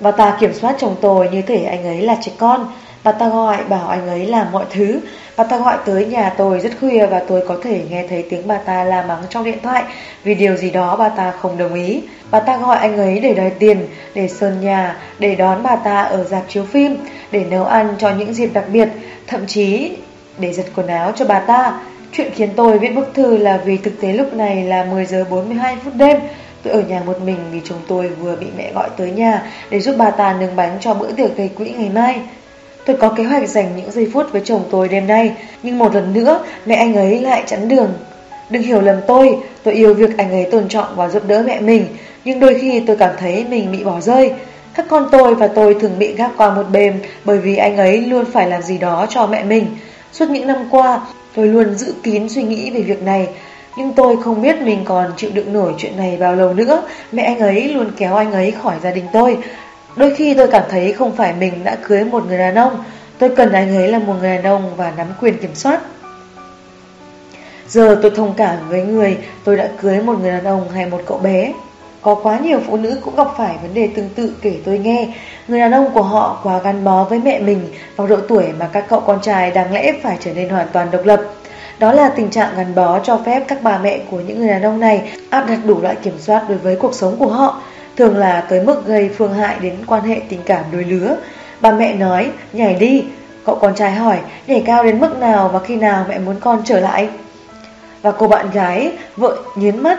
Bà ta kiểm soát chồng tôi như thể anh ấy là trẻ con. Bà ta gọi bảo anh ấy làm mọi thứ. Bà ta gọi tới nhà tôi rất khuya và tôi có thể nghe thấy tiếng bà ta la mắng trong điện thoại vì điều gì đó bà ta không đồng ý. Bà ta gọi anh ấy để đòi tiền, để sơn nhà, để đón bà ta ở rạp chiếu phim, để nấu ăn cho những dịp đặc biệt, thậm chí để giặt quần áo cho bà ta. Chuyện khiến tôi viết bức thư là vì thực tế lúc này là mười giờ bốn mươi hai phút đêm. Tôi ở nhà một mình vì chồng tôi vừa bị mẹ gọi tới nhà để giúp bà ta nướng bánh cho bữa tiệc gây quỹ ngày mai. Tôi có kế hoạch dành những giây phút với chồng tôi đêm nay, nhưng một lần nữa mẹ anh ấy lại chắn đường. Đừng hiểu lầm tôi, tôi yêu việc anh ấy tôn trọng và giúp đỡ mẹ mình, nhưng đôi khi tôi cảm thấy mình bị bỏ rơi. Các con tôi và tôi thường bị gác qua một bên bởi vì anh ấy luôn phải làm gì đó cho mẹ mình. Suốt những năm qua, tôi luôn giữ kín suy nghĩ về việc này, nhưng tôi không biết mình còn chịu đựng nổi chuyện này bao lâu nữa. Mẹ anh ấy luôn kéo anh ấy khỏi gia đình tôi. Đôi khi tôi cảm thấy không phải mình đã cưới một người đàn ông, tôi cần anh ấy là một người đàn ông và nắm quyền kiểm soát. Giờ tôi thông cảm với người tôi đã cưới một người đàn ông hay một cậu bé. Có quá nhiều phụ nữ cũng gặp phải vấn đề tương tự kể tôi nghe. Người đàn ông của họ quá gắn bó với mẹ mình vào độ tuổi mà các cậu con trai đáng lẽ phải trở nên hoàn toàn độc lập. Đó là tình trạng gắn bó cho phép các bà mẹ của những người đàn ông này áp đặt đủ loại kiểm soát đối với cuộc sống của họ, thường là tới mức gây phương hại đến quan hệ tình cảm đôi lứa. Bà mẹ nói, nhảy đi. Cậu con trai hỏi, nhảy cao đến mức nào và khi nào mẹ muốn con trở lại? Và cô bạn gái, vợ nhíu mắt,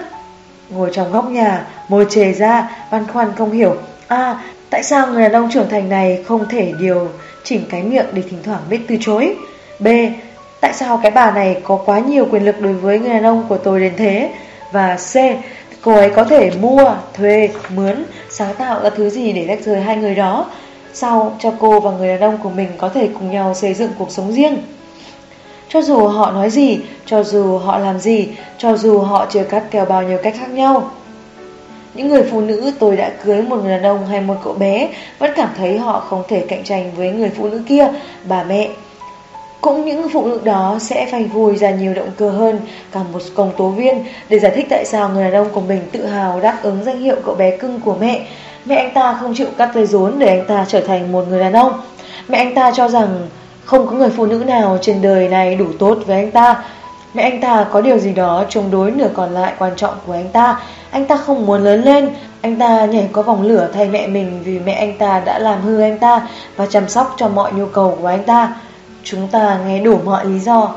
ngồi trong góc nhà, môi trề ra, băn khoăn không hiểu. À, tại sao người đàn ông trưởng thành này không thể điều chỉnh cái miệng để thỉnh thoảng biết từ chối? B. Tại sao cái bà này có quá nhiều quyền lực đối với người đàn ông của tôi đến thế? Và C. Cô ấy có thể mua, thuê, mướn, sáng tạo ra thứ gì để tách rời hai người đó. Sao cho cô và người đàn ông của mình có thể cùng nhau xây dựng cuộc sống riêng? Cho dù họ nói gì, cho dù họ làm gì, cho dù họ chia cắt theo bao nhiêu cách khác nhau. Những người phụ nữ tôi đã cưới, một người đàn ông hay một cậu bé, vẫn cảm thấy họ không thể cạnh tranh với người phụ nữ kia, bà mẹ. Cũng những phụ nữ đó sẽ phanh phui ra nhiều động cơ hơn cả một công tố viên để giải thích tại sao người đàn ông của mình tự hào đáp ứng danh hiệu cậu bé cưng của mẹ. Mẹ anh ta không chịu cắt dây rốn để anh ta trở thành một người đàn ông. Mẹ anh ta cho rằng không có người phụ nữ nào trên đời này đủ tốt với anh ta. Mẹ anh ta có điều gì đó chống đối nửa còn lại quan trọng của anh ta. Anh ta không muốn lớn lên. Anh ta nhảy qua vòng lửa thay mẹ mình vì mẹ anh ta đã làm hư anh ta và chăm sóc cho mọi nhu cầu của anh ta. Chúng ta nghe đủ mọi lý do.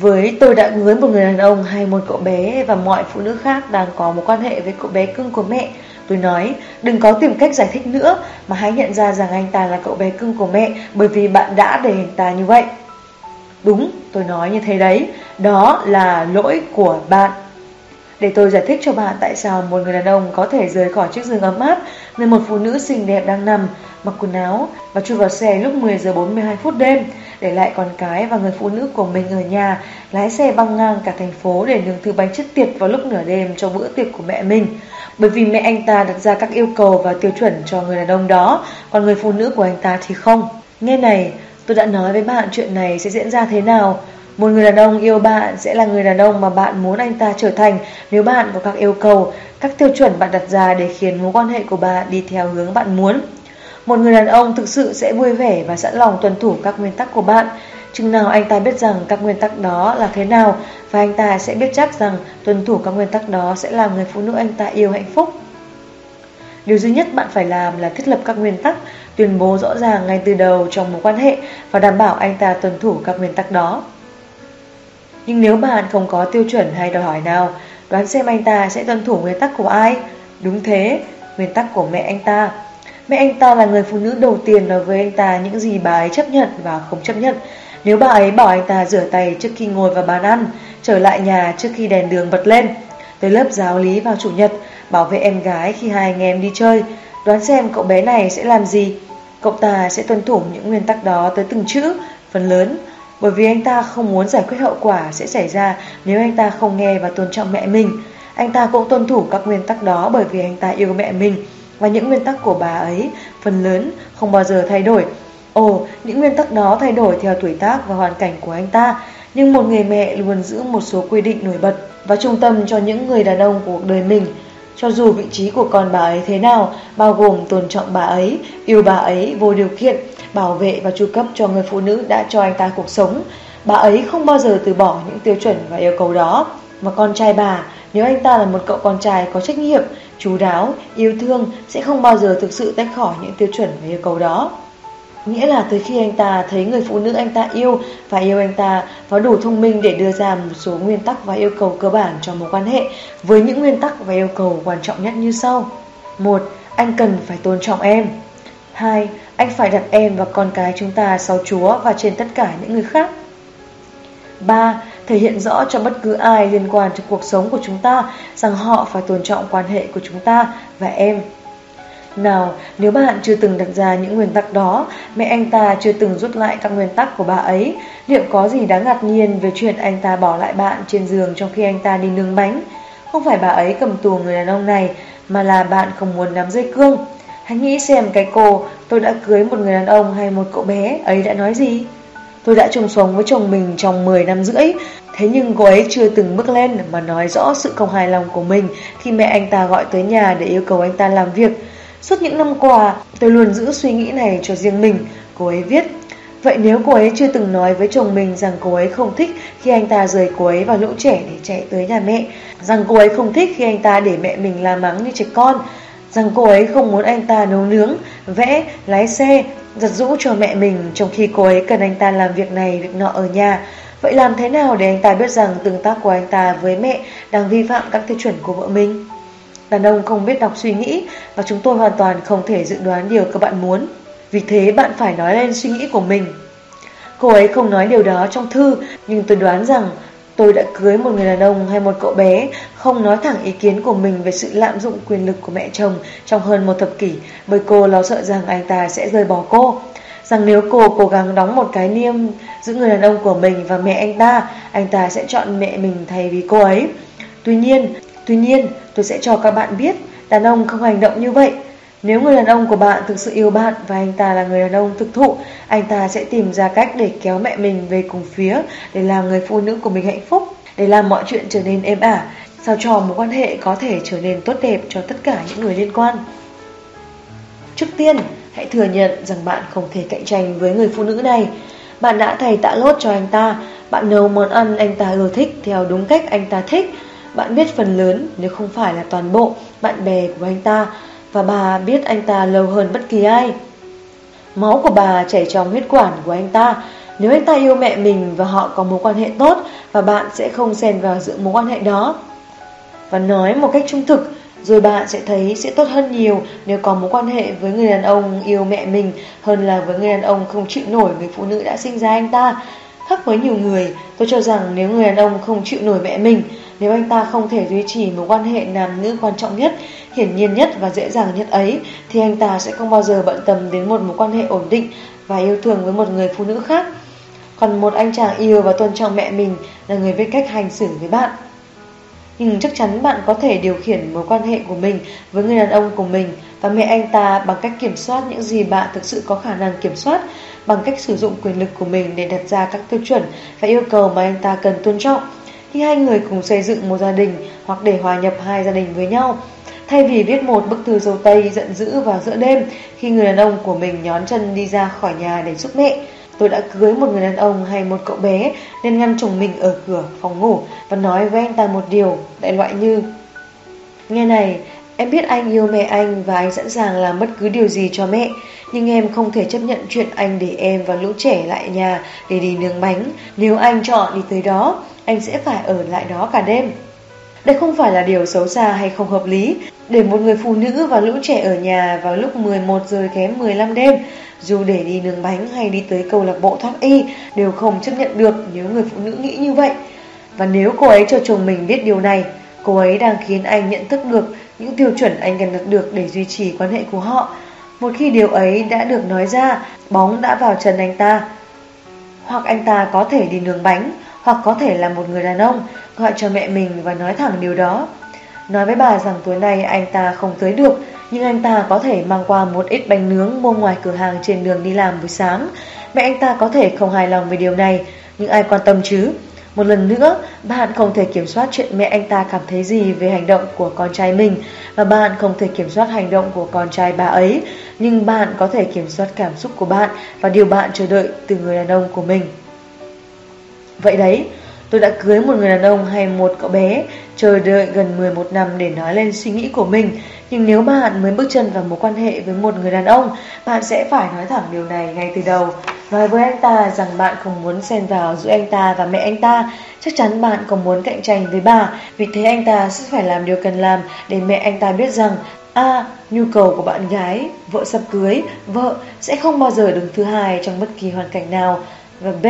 Với tôi đã cưới một người đàn ông hay một cậu bé và mọi phụ nữ khác đang có một quan hệ với cậu bé cưng của mẹ, tôi nói đừng có tìm cách giải thích nữa mà hãy nhận ra rằng anh ta là cậu bé cưng của mẹ bởi vì bạn đã để anh ta như vậy. Đúng, tôi nói như thế đấy, đó là lỗi của bạn. Để tôi giải thích cho bạn tại sao một người đàn ông có thể rời khỏi chiếc giường ấm áp nơi một phụ nữ xinh đẹp đang nằm, mặc quần áo và chui vào xe lúc mười giờ bốn mươi hai phút đêm, để lại con cái và người phụ nữ của mình ở nhà, lái xe băng ngang cả thành phố để nướng thứ bánh chết tiệt vào lúc nửa đêm cho bữa tiệc của mẹ mình. Bởi vì mẹ anh ta đặt ra các yêu cầu và tiêu chuẩn cho người đàn ông đó, còn người phụ nữ của anh ta thì không. Nghe này, tôi đã nói với bạn chuyện này sẽ diễn ra thế nào. Một người đàn ông yêu bạn sẽ là người đàn ông mà bạn muốn anh ta trở thành nếu bạn có các yêu cầu, các tiêu chuẩn bạn đặt ra để khiến mối quan hệ của bạn đi theo hướng bạn muốn. Một người đàn ông thực sự sẽ vui vẻ và sẵn lòng tuân thủ các nguyên tắc của bạn, chừng nào anh ta biết rằng các nguyên tắc đó là thế nào và anh ta sẽ biết chắc rằng tuân thủ các nguyên tắc đó sẽ làm người phụ nữ anh ta yêu hạnh phúc. Điều duy nhất bạn phải làm là thiết lập các nguyên tắc, tuyên bố rõ ràng ngay từ đầu trong mối quan hệ và đảm bảo anh ta tuân thủ các nguyên tắc đó. Nhưng nếu bạn không có tiêu chuẩn hay đòi hỏi nào, đoán xem anh ta sẽ tuân thủ nguyên tắc của ai? Đúng thế, nguyên tắc của mẹ anh ta. Mẹ anh ta là người phụ nữ đầu tiên nói với anh ta những gì bà ấy chấp nhận và không chấp nhận. Nếu bà ấy bảo anh ta rửa tay trước khi ngồi vào bàn ăn, trở lại nhà trước khi đèn đường bật lên, tới lớp giáo lý vào chủ nhật, bảo vệ em gái khi hai anh em đi chơi, đoán xem cậu bé này sẽ làm gì? Cậu ta sẽ tuân thủ những nguyên tắc đó tới từng chữ, phần lớn, bởi vì anh ta không muốn giải quyết hậu quả sẽ xảy ra nếu anh ta không nghe và tôn trọng mẹ mình. Anh ta cũng tuân thủ các nguyên tắc đó bởi vì anh ta yêu mẹ mình. Và những nguyên tắc của bà ấy, phần lớn, không bao giờ thay đổi. Ồ, những nguyên tắc đó thay đổi theo tuổi tác và hoàn cảnh của anh ta. Nhưng một người mẹ luôn giữ một số quy định nổi bật và trung tâm cho những người đàn ông của cuộc đời mình. Cho dù vị trí của con bà ấy thế nào, bao gồm tôn trọng bà ấy, yêu bà ấy vô điều kiện, bảo vệ và chu cấp cho người phụ nữ đã cho anh ta cuộc sống, bà ấy không bao giờ từ bỏ những tiêu chuẩn và yêu cầu đó. Mà con trai bà, nếu anh ta là một cậu con trai có trách nhiệm, chú đáo, yêu thương, sẽ không bao giờ thực sự tách khỏi những tiêu chuẩn và yêu cầu đó. Nghĩa là tới khi anh ta thấy người phụ nữ anh ta yêu và yêu anh ta và đủ thông minh để đưa ra một số nguyên tắc và yêu cầu cơ bản cho mối quan hệ với những nguyên tắc và yêu cầu quan trọng nhất như sau. Một. Anh cần phải tôn trọng em. Hai. Anh phải đặt em và con cái chúng ta sau Chúa và trên tất cả những người khác. Ba. Thể hiện rõ cho bất cứ ai liên quan tới cuộc sống của chúng ta rằng họ phải tôn trọng quan hệ của chúng ta và em. Nào, nếu bạn chưa từng đặt ra những nguyên tắc đó, mẹ anh ta chưa từng rút lại các nguyên tắc của bà ấy, liệu có gì đáng ngạc nhiên về chuyện anh ta bỏ lại bạn trên giường trong khi anh ta đi nướng bánh? Không phải bà ấy cầm tù người đàn ông này, mà là bạn không muốn nắm dây cương. Hãy nghĩ xem cái cô, tôi đã cưới một người đàn ông hay một cậu bé, ấy đã nói gì? Tôi đã chung sống với chồng mình trong mười năm rưỡi, thế nhưng cô ấy chưa từng bước lên mà nói rõ sự không hài lòng của mình khi mẹ anh ta gọi tới nhà để yêu cầu anh ta làm việc. Suốt những năm qua, tôi luôn giữ suy nghĩ này cho riêng mình, cô ấy viết. Vậy nếu cô ấy chưa từng nói với chồng mình rằng cô ấy không thích khi anh ta rời cô ấy vào lũ trẻ để chạy tới nhà mẹ, rằng cô ấy không thích khi anh ta để mẹ mình la mắng như trẻ con, rằng cô ấy không muốn anh ta nấu nướng, vẽ, lái xe, giặt giũ cho mẹ mình trong khi cô ấy cần anh ta làm việc này, việc nọ ở nhà. Vậy làm thế nào để anh ta biết rằng tương tác của anh ta với mẹ đang vi phạm các tiêu chuẩn của vợ mình? Đàn ông không biết đọc suy nghĩ và chúng tôi hoàn toàn không thể dự đoán điều các bạn muốn. Vì thế bạn phải nói lên suy nghĩ của mình. Cô ấy không nói điều đó trong thư, nhưng tôi đoán rằng tôi đã cưới một người đàn ông hay một cậu bé không nói thẳng ý kiến của mình về sự lạm dụng quyền lực của mẹ chồng trong hơn một thập kỷ bởi cô lo sợ rằng anh ta sẽ rời bỏ cô. rằng nếu cô cố gắng đóng một cái niêm giữa người đàn ông của mình và mẹ anh ta, anh ta sẽ chọn mẹ mình thay vì cô ấy. Tuy nhiên, tuy nhiên tôi sẽ cho các bạn biết, đàn ông không hành động như vậy. Nếu người đàn ông của bạn thực sự yêu bạn và anh ta là người đàn ông thực thụ, anh ta sẽ tìm ra cách để kéo mẹ mình về cùng phía, để làm người phụ nữ của mình hạnh phúc, để làm mọi chuyện trở nên êm ả, sao cho mối quan hệ có thể trở nên tốt đẹp cho tất cả những người liên quan. Trước tiên, hãy thừa nhận rằng bạn không thể cạnh tranh với người phụ nữ này. Bạn đã thầy tạ lốt cho anh ta, bạn nấu món ăn anh ta ưa thích theo đúng cách anh ta thích, bạn biết phần lớn, nếu không phải là toàn bộ, bạn bè của anh ta, và bà biết anh ta lâu hơn bất kỳ ai. Máu của bà chảy trong huyết quản của anh ta. Nếu anh ta yêu mẹ mình và họ có mối quan hệ tốt, và bạn sẽ không xen vào giữa mối quan hệ đó. Và nói một cách trung thực, rồi bạn sẽ thấy sẽ tốt hơn nhiều nếu có mối quan hệ với người đàn ông yêu mẹ mình hơn là với người đàn ông không chịu nổi người phụ nữ đã sinh ra anh ta. Khác với nhiều người, tôi cho rằng nếu người đàn ông không chịu nổi mẹ mình, nếu anh ta không thể duy trì mối quan hệ nam nữ quan trọng nhất, hiển nhiên nhất và dễ dàng nhất ấy, thì anh ta sẽ không bao giờ bận tâm đến một mối quan hệ ổn định và yêu thương với một người phụ nữ khác. Còn một anh chàng yêu và tôn trọng mẹ mình là người biết cách hành xử với bạn. Nhưng chắc chắn bạn có thể điều khiển mối quan hệ của mình với người đàn ông của mình và mẹ anh ta bằng cách kiểm soát những gì bạn thực sự có khả năng kiểm soát, bằng cách sử dụng quyền lực của mình để đặt ra các tiêu chuẩn và yêu cầu mà anh ta cần tôn trọng. Khi hai người cùng xây dựng một gia đình hoặc để hòa nhập hai gia đình với nhau, thay vì viết một bức thư dâu tây giận dữ vào giữa đêm khi người đàn ông của mình nhón chân đi ra khỏi nhà để giúp mẹ, tôi đã cưới một người đàn ông hay một cậu bé nên ngăn chồng mình ở cửa phòng ngủ và nói với anh ta một điều đại loại như: nghe này, em biết anh yêu mẹ anh và anh sẵn sàng làm bất cứ điều gì cho mẹ, nhưng em không thể chấp nhận chuyện anh để em và lũ trẻ lại nhà để đi nướng bánh. Nếu anh chọn đi tới đó, anh sẽ phải ở lại đó cả đêm. Đây không phải là điều xấu xa hay không hợp lý, để một người phụ nữ và lũ trẻ ở nhà vào lúc mười một giờ kém mười lăm đêm, dù để đi nướng bánh hay đi tới câu lạc bộ thoát y, đều không chấp nhận được nếu người phụ nữ nghĩ như vậy. Và nếu cô ấy cho chồng mình biết điều này, cô ấy đang khiến anh nhận thức được những tiêu chuẩn anh cần đạt được để duy trì quan hệ của họ. Một khi điều ấy đã được nói ra, bóng đã vào chân anh ta. Hoặc anh ta có thể đi nướng bánh, hoặc có thể là một người đàn ông, gọi cho mẹ mình và nói thẳng điều đó. Nói với bà rằng tối nay anh ta không tới được, nhưng anh ta có thể mang qua một ít bánh nướng mua ngoài cửa hàng trên đường đi làm buổi sáng. Mẹ anh ta có thể không hài lòng về điều này, nhưng ai quan tâm chứ? Một lần nữa, bạn không thể kiểm soát chuyện mẹ anh ta cảm thấy gì về hành động của con trai mình, và bạn không thể kiểm soát hành động của con trai bà ấy, nhưng bạn có thể kiểm soát cảm xúc của bạn và điều bạn chờ đợi từ người đàn ông của mình. Vậy đấy, tôi đã cưới một người đàn ông hay một cậu bé, chờ đợi gần mười một năm để nói lên suy nghĩ của mình. Nhưng nếu bạn mới bước chân vào mối quan hệ với một người đàn ông, bạn sẽ phải nói thẳng điều này ngay từ đầu. Nói với anh ta rằng bạn không muốn xen vào giữa anh ta và mẹ anh ta. Chắc chắn bạn không muốn cạnh tranh với bà, vì thế anh ta sẽ phải làm điều cần làm để mẹ anh ta biết rằng A. Nhu cầu của bạn gái, vợ sắp cưới, vợ sẽ không bao giờ đứng thứ hai trong bất kỳ hoàn cảnh nào. Và B.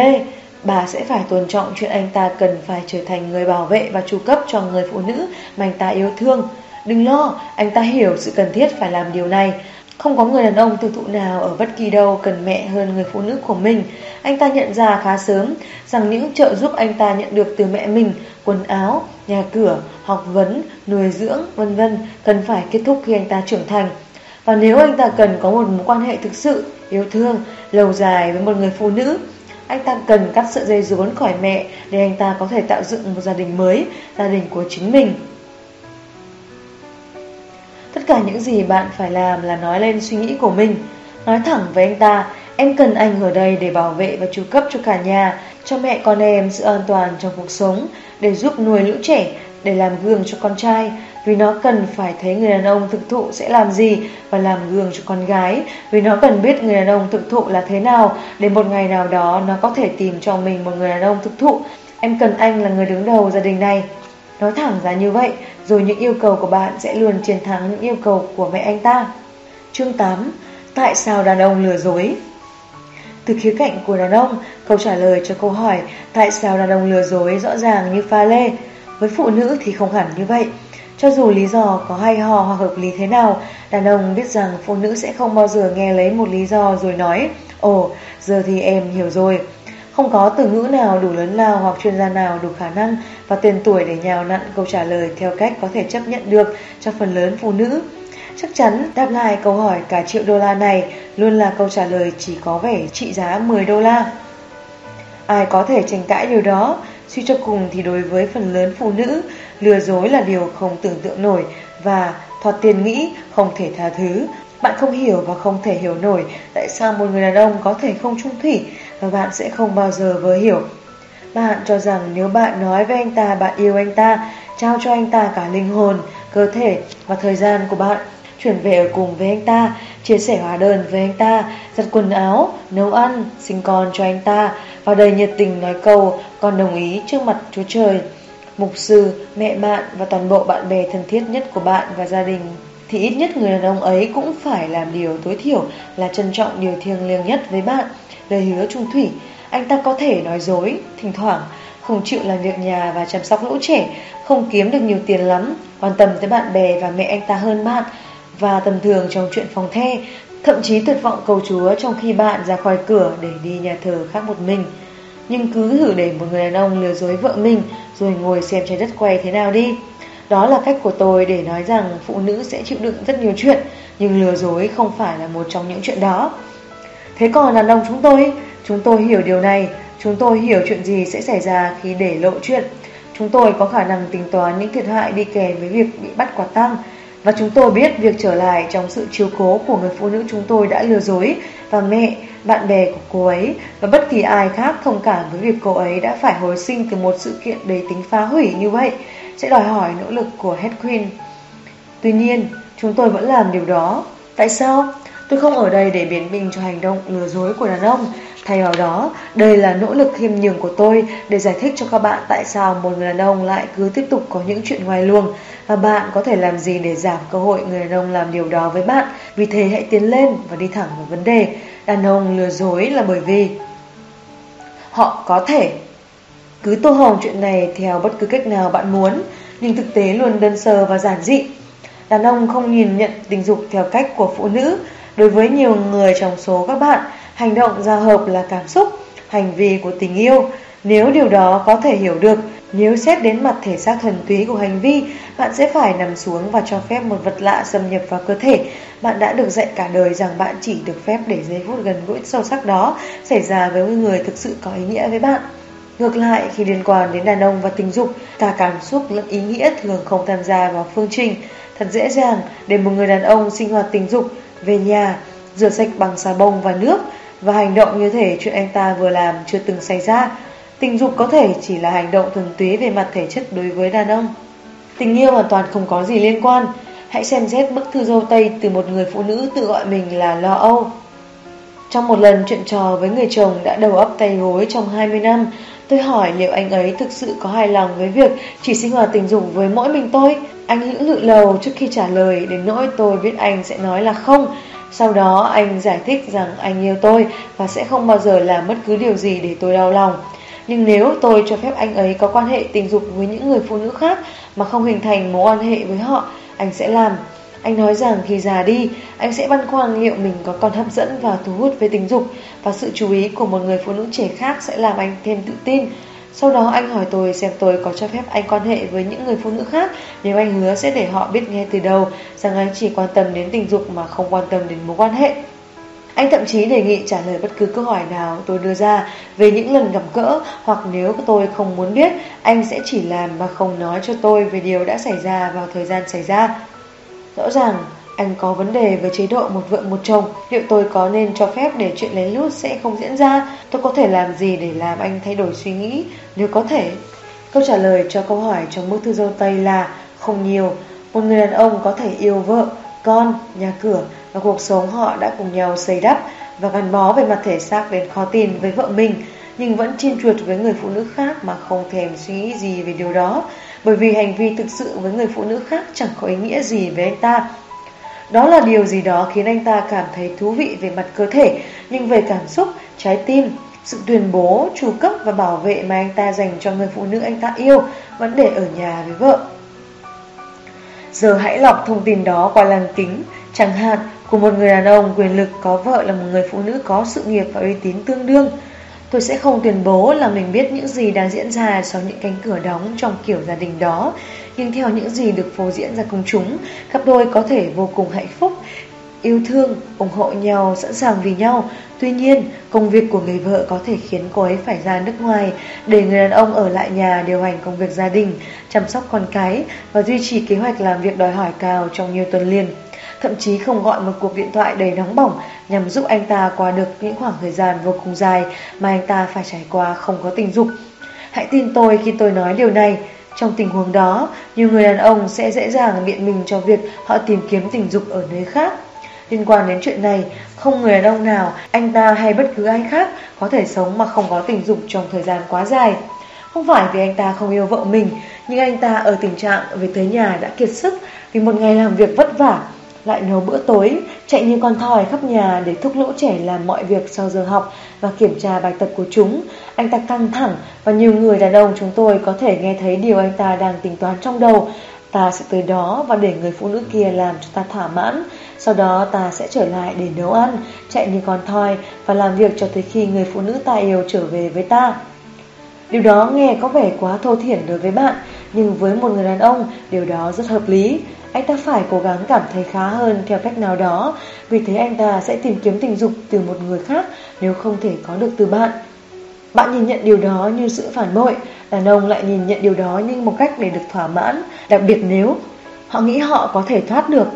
Bà sẽ phải tôn trọng chuyện anh ta cần phải trở thành người bảo vệ và chu cấp cho người phụ nữ mà anh ta yêu thương. Đừng lo, anh ta hiểu sự cần thiết phải làm điều này. Không có người đàn ông thực thụ nào ở bất kỳ đâu cần mẹ hơn người phụ nữ của mình. Anh ta nhận ra khá sớm rằng những trợ giúp anh ta nhận được từ mẹ mình, quần áo, nhà cửa, học vấn, nuôi dưỡng, vân vân cần phải kết thúc khi anh ta trưởng thành. Và nếu anh ta cần có một mối quan hệ thực sự, yêu thương, lâu dài với một người phụ nữ, anh ta cần cắt sợi dây rốn khỏi mẹ để anh ta có thể tạo dựng một gia đình mới, gia đình của chính mình. Tất cả những gì bạn phải làm là nói lên suy nghĩ của mình. Nói thẳng với anh ta, em cần anh ở đây để bảo vệ và chu cấp cho cả nhà, cho mẹ con em sự an toàn trong cuộc sống, để giúp nuôi lũ trẻ, để làm gương cho con trai, vì nó cần phải thấy người đàn ông thực thụ sẽ làm gì, và làm gương cho con gái, vì nó cần biết người đàn ông thực thụ là thế nào, để một ngày nào đó nó có thể tìm cho mình một người đàn ông thực thụ. Em cần anh là người đứng đầu gia đình này. Nói thẳng ra như vậy, rồi những yêu cầu của bạn sẽ luôn chiến thắng những yêu cầu của mẹ anh ta. Chương tám. Tại sao đàn ông lừa dối? Từ khía cạnh của đàn ông, câu trả lời cho câu hỏi tại sao đàn ông lừa dối rõ ràng như pha lê. Với phụ nữ thì không hẳn như vậy. Cho dù lý do có hay ho hoặc hợp lý thế nào, đàn ông biết rằng phụ nữ sẽ không bao giờ nghe lấy một lý do rồi nói Ồ, giờ thì em hiểu rồi. Không có từ ngữ nào đủ lớn lao hoặc chuyên gia nào đủ khả năng và tên tuổi để nhào nặn câu trả lời theo cách có thể chấp nhận được cho phần lớn phụ nữ. Chắc chắn đáp lại câu hỏi cả triệu đô la này luôn là câu trả lời chỉ có vẻ trị giá mười đô la. Ai có thể tranh cãi điều đó? Suy cho cùng thì đối với phần lớn phụ nữ, lừa dối là điều không tưởng tượng nổi và thoạt tiền nghĩ không thể tha thứ. Bạn không hiểu và không thể hiểu nổi tại sao một người đàn ông có thể không chung thủy và bạn sẽ không bao giờ vừa hiểu. Bạn cho rằng nếu bạn nói với anh ta bạn yêu anh ta, trao cho anh ta cả linh hồn, cơ thể và thời gian của bạn, chuyển về ở cùng với anh ta, chia sẻ hóa đơn với anh ta, giặt quần áo, nấu ăn, sinh con cho anh ta và đầy nhiệt tình nói câu con đồng ý trước mặt Chúa Trời, mục sư, mẹ bạn và toàn bộ bạn bè thân thiết nhất của bạn và gia đình, thì ít nhất người đàn ông ấy cũng phải làm điều tối thiểu là trân trọng điều thiêng liêng nhất với bạn, lời hứa chung thủy. Anh ta có thể nói dối, thỉnh thoảng, không chịu làm việc nhà và chăm sóc lũ trẻ, không kiếm được nhiều tiền lắm, quan tâm tới bạn bè và mẹ anh ta hơn bạn và tầm thường trong chuyện phòng the, thậm chí tuyệt vọng cầu Chúa trong khi bạn ra khỏi cửa để đi nhà thờ khác một mình. Nhưng cứ thử để một người đàn ông lừa dối vợ mình rồi ngồi xem trái đất quay thế nào đi. Đó là cách của tôi để nói rằng phụ nữ sẽ chịu đựng rất nhiều chuyện, nhưng lừa dối không phải là một trong những chuyện đó. Thế còn đàn ông chúng tôi, chúng tôi hiểu điều này, chúng tôi hiểu chuyện gì sẽ xảy ra khi để lộ chuyện. Chúng tôi có khả năng tính toán những thiệt hại đi kèm với việc bị bắt quả tang. Và chúng tôi biết việc trở lại trong sự chiếu cố của người phụ nữ chúng tôi đã lừa dối và mẹ, bạn bè của cô ấy và bất kỳ ai khác thông cảm với việc cô ấy đã phải hồi sinh từ một sự kiện đầy tính phá hủy như vậy sẽ đòi hỏi nỗ lực của Head Queen. Tuy nhiên, chúng tôi vẫn làm điều đó. Tại sao? Tôi không ở đây để biện minh cho hành động lừa dối của đàn ông. Thay vào đó, đây là nỗ lực khiêm nhường của tôi để giải thích cho các bạn tại sao một người đàn ông lại cứ tiếp tục có những chuyện ngoài luồng và bạn có thể làm gì để giảm cơ hội người đàn ông làm điều đó với bạn. Vì thế hãy tiến lên và đi thẳng vào vấn đề. Đàn ông lừa dối là bởi vì họ có thể cứ tô hồng chuyện này theo bất cứ cách nào bạn muốn, nhưng thực tế luôn đơn sơ và giản dị. Đàn ông không nhìn nhận tình dục theo cách của phụ nữ. Đối với nhiều người trong số các bạn, hành động giao hợp là cảm xúc, hành vi của tình yêu. Nếu điều đó có thể hiểu được, nếu xét đến mặt thể xác thuần túy của hành vi, bạn sẽ phải nằm xuống và cho phép một vật lạ xâm nhập vào cơ thể. Bạn đã được dạy cả đời rằng bạn chỉ được phép để giây phút gần gũi sâu sắc đó xảy ra với người thực sự có ý nghĩa với bạn. Ngược lại, khi liên quan đến đàn ông và tình dục, cả cảm xúc lẫn ý nghĩa thường không tham gia vào phương trình. Thật dễ dàng để một người đàn ông sinh hoạt tình dục, về nhà, rửa sạch bằng xà bông và nước và hành động như thể chuyện anh ta vừa làm chưa từng xảy ra. Tình dục có thể chỉ là hành động thuần túy về mặt thể chất đối với đàn ông. Tình yêu hoàn toàn không có gì liên quan. Hãy xem xét bức thư dâu tây từ một người phụ nữ tự gọi mình là Lo Âu. Trong một lần chuyện trò với người chồng đã đầu ấp tay gối trong hai mươi năm, tôi hỏi liệu anh ấy thực sự có hài lòng với việc chỉ sinh hoạt tình dục với mỗi mình tôi. Anh lưỡng lự lầu trước khi trả lời đến nỗi tôi biết anh sẽ nói là không. Sau đó anh giải thích rằng anh yêu tôi và sẽ không bao giờ làm bất cứ điều gì để tôi đau lòng. Nhưng nếu tôi cho phép anh ấy có quan hệ tình dục với những người phụ nữ khác mà không hình thành mối quan hệ với họ, anh sẽ làm. Anh nói rằng khi già đi, anh sẽ băn khoăn liệu mình có còn hấp dẫn và thu hút về tình dục và sự chú ý của một người phụ nữ trẻ khác sẽ làm anh thêm tự tin. Sau đó anh hỏi tôi xem tôi có cho phép anh quan hệ với những người phụ nữ khác nếu anh hứa sẽ để họ biết ngay từ đầu rằng anh chỉ quan tâm đến tình dục mà không quan tâm đến mối quan hệ. Anh thậm chí đề nghị trả lời bất cứ câu hỏi nào tôi đưa ra về những lần gặp gỡ, hoặc nếu tôi không muốn biết, anh sẽ chỉ làm mà không nói cho tôi về điều đã xảy ra vào thời gian xảy ra. Rõ ràng, anh có vấn đề với chế độ một vợ một chồng. Liệu tôi có nên cho phép để chuyện lén lút sẽ không diễn ra? Tôi có thể làm gì để làm anh thay đổi suy nghĩ nếu có thể? Câu trả lời cho câu hỏi trong bức thư dâu tây là không nhiều. Một người đàn ông có thể yêu vợ, con, nhà cửa và cuộc sống họ đã cùng nhau xây đắp và gắn bó về mặt thể xác đến khó tin với vợ mình, nhưng vẫn chiên chuột với người phụ nữ khác mà không thèm suy nghĩ gì về điều đó, bởi vì hành vi thực sự với người phụ nữ khác chẳng có ý nghĩa gì với anh ta. Đó là điều gì đó khiến anh ta cảm thấy thú vị về mặt cơ thể, nhưng về cảm xúc, trái tim, sự tuyên bố, chu cấp và bảo vệ mà anh ta dành cho người phụ nữ anh ta yêu vẫn để ở nhà với vợ. Giờ hãy lọc thông tin đó qua lăng kính, chẳng hạn Của một người đàn ông quyền lực có vợ là một người phụ nữ có sự nghiệp và uy tín tương đương. Tôi sẽ không tuyên bố là mình biết những gì đang diễn ra sau những cánh cửa đóng trong kiểu gia đình đó, nhưng theo những gì được phô diễn ra công chúng, cặp đôi có thể vô cùng hạnh phúc, yêu thương, ủng hộ nhau, sẵn sàng vì nhau. Tuy nhiên, công việc của người vợ có thể khiến cô ấy phải ra nước ngoài để người đàn ông ở lại nhà điều hành công việc gia đình, chăm sóc con cái và duy trì kế hoạch làm việc đòi hỏi cao trong nhiều tuần liền. Thậm chí không gọi một cuộc điện thoại đầy nóng bỏng nhằm giúp anh ta qua được những khoảng thời gian vô cùng dài mà anh ta phải trải qua không có tình dục. Hãy tin tôi khi tôi nói điều này. Trong tình huống đó, nhiều người đàn ông sẽ dễ dàng biện minh cho việc họ tìm kiếm tình dục ở nơi khác. Liên quan đến chuyện này, không người đàn ông nào, anh ta hay bất cứ ai khác có thể sống mà không có tình dục trong thời gian quá dài. Không phải vì anh ta không yêu vợ mình, nhưng anh ta ở tình trạng về tới nhà đã kiệt sức vì một ngày làm việc vất vả, lại nấu bữa tối, chạy như con thoi khắp nhà để thúc lũ trẻ làm mọi việc sau giờ học và kiểm tra bài tập của chúng. Anh ta căng thẳng và nhiều người đàn ông chúng tôi có thể nghe thấy điều anh ta đang tính toán trong đầu. Ta sẽ tới đó và để người phụ nữ kia làm cho ta thỏa mãn. Sau đó ta sẽ trở lại để nấu ăn, chạy như con thoi và làm việc cho tới khi người phụ nữ ta yêu trở về với ta. Điều đó nghe có vẻ quá thô thiển đối với bạn, nhưng với một người đàn ông, điều đó rất hợp lý. Anh ta phải cố gắng cảm thấy khá hơn theo cách nào đó, vì thế anh ta sẽ tìm kiếm tình dục từ một người khác nếu không thể có được từ bạn. Bạn nhìn nhận điều đó như sự phản bội, đàn ông lại nhìn nhận điều đó như một cách để được thỏa mãn, đặc biệt nếu họ nghĩ họ có thể thoát được.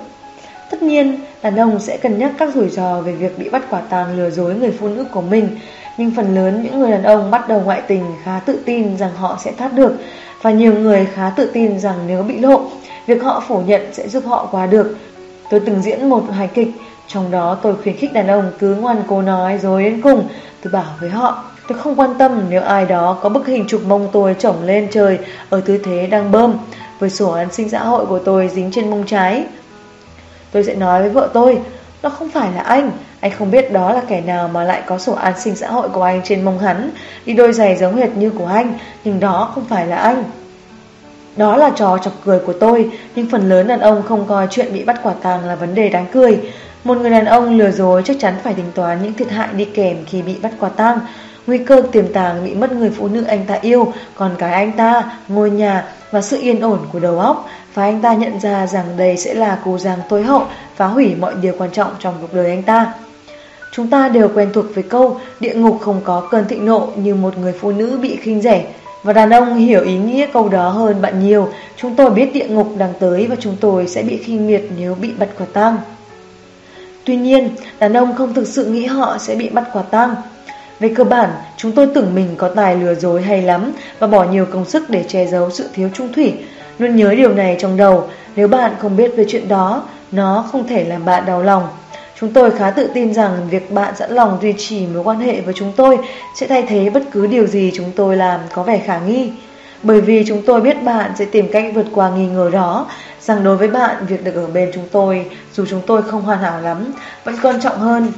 Tất nhiên, đàn ông sẽ cân nhắc các rủi ro về việc bị bắt quả tang lừa dối người phụ nữ của mình, nhưng phần lớn những người đàn ông bắt đầu ngoại tình khá tự tin rằng họ sẽ thoát được, và nhiều người khá tự tin rằng nếu bị lộ, việc họ phủ nhận sẽ giúp họ qua được. Tôi từng diễn một hài kịch, trong đó tôi khuyến khích đàn ông cứ ngoan cố nói dối đến cùng. Tôi bảo với họ, tôi không quan tâm nếu ai đó có bức hình chụp mông tôi chổng lên trời ở tư thế đang bơm, với sổ an sinh xã hội của tôi dính trên mông trái. Tôi sẽ nói với vợ tôi, nó không phải là anh, anh không biết đó là kẻ nào mà lại có sổ an sinh xã hội của anh trên mông hắn, đi đôi giày giống hệt như của anh, nhưng đó không phải là anh. Đó là trò chọc cười của tôi, nhưng phần lớn đàn ông không coi chuyện bị bắt quả tang là vấn đề đáng cười. Một người đàn ông lừa dối chắc chắn phải tính toán những thiệt hại đi kèm khi bị bắt quả tang, nguy cơ tiềm tàng bị mất người phụ nữ anh ta yêu, con cái anh ta, ngôi nhà và sự yên ổn của đầu óc, và anh ta nhận ra rằng đây sẽ là cú giáng tối hậu phá hủy mọi điều quan trọng trong cuộc đời anh ta. Chúng ta đều quen thuộc với câu địa ngục không có cơn thịnh nộ như một người phụ nữ bị khinh rẻ. Và đàn ông hiểu ý nghĩa câu đó hơn bạn nhiều. Chúng tôi biết địa ngục đang tới và chúng tôi sẽ bị khinh miệt nếu bị bắt quả tang. Tuy nhiên, đàn ông không thực sự nghĩ họ sẽ bị bắt quả tang. Về cơ bản, chúng tôi tưởng mình có tài lừa dối hay lắm và bỏ nhiều công sức để che giấu sự thiếu trung thủy. Luôn nhớ điều này trong đầu, nếu bạn không biết về chuyện đó, nó không thể làm bạn đau lòng. Chúng tôi khá tự tin rằng việc bạn sẵn lòng duy trì mối quan hệ với chúng tôi sẽ thay thế bất cứ điều gì chúng tôi làm có vẻ khả nghi. Bởi vì chúng tôi biết bạn sẽ tìm cách vượt qua nghi ngờ đó, rằng đối với bạn việc được ở bên chúng tôi, dù chúng tôi không hoàn hảo lắm, vẫn quan trọng hơn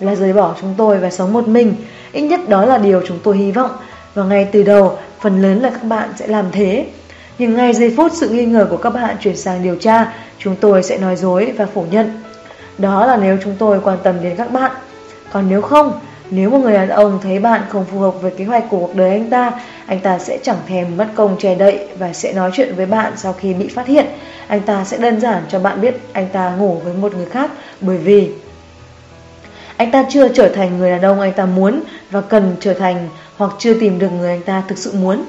là rời bỏ chúng tôi và sống một mình. Ít nhất đó là điều chúng tôi hy vọng, và ngay từ đầu, phần lớn là các bạn sẽ làm thế. Nhưng ngay giây phút sự nghi ngờ của các bạn chuyển sang điều tra, chúng tôi sẽ nói dối và phủ nhận. Đó là nếu chúng tôi quan tâm đến các bạn. Còn nếu không, nếu một người đàn ông thấy bạn không phù hợp với kế hoạch của cuộc đời anh ta, anh ta sẽ chẳng thèm mất công che đậy và sẽ nói chuyện với bạn sau khi bị phát hiện. Anh ta sẽ đơn giản cho bạn biết anh ta ngủ với một người khác bởi vì anh ta chưa trở thành người đàn ông anh ta muốn và cần trở thành, hoặc chưa tìm được người anh ta thực sự muốn.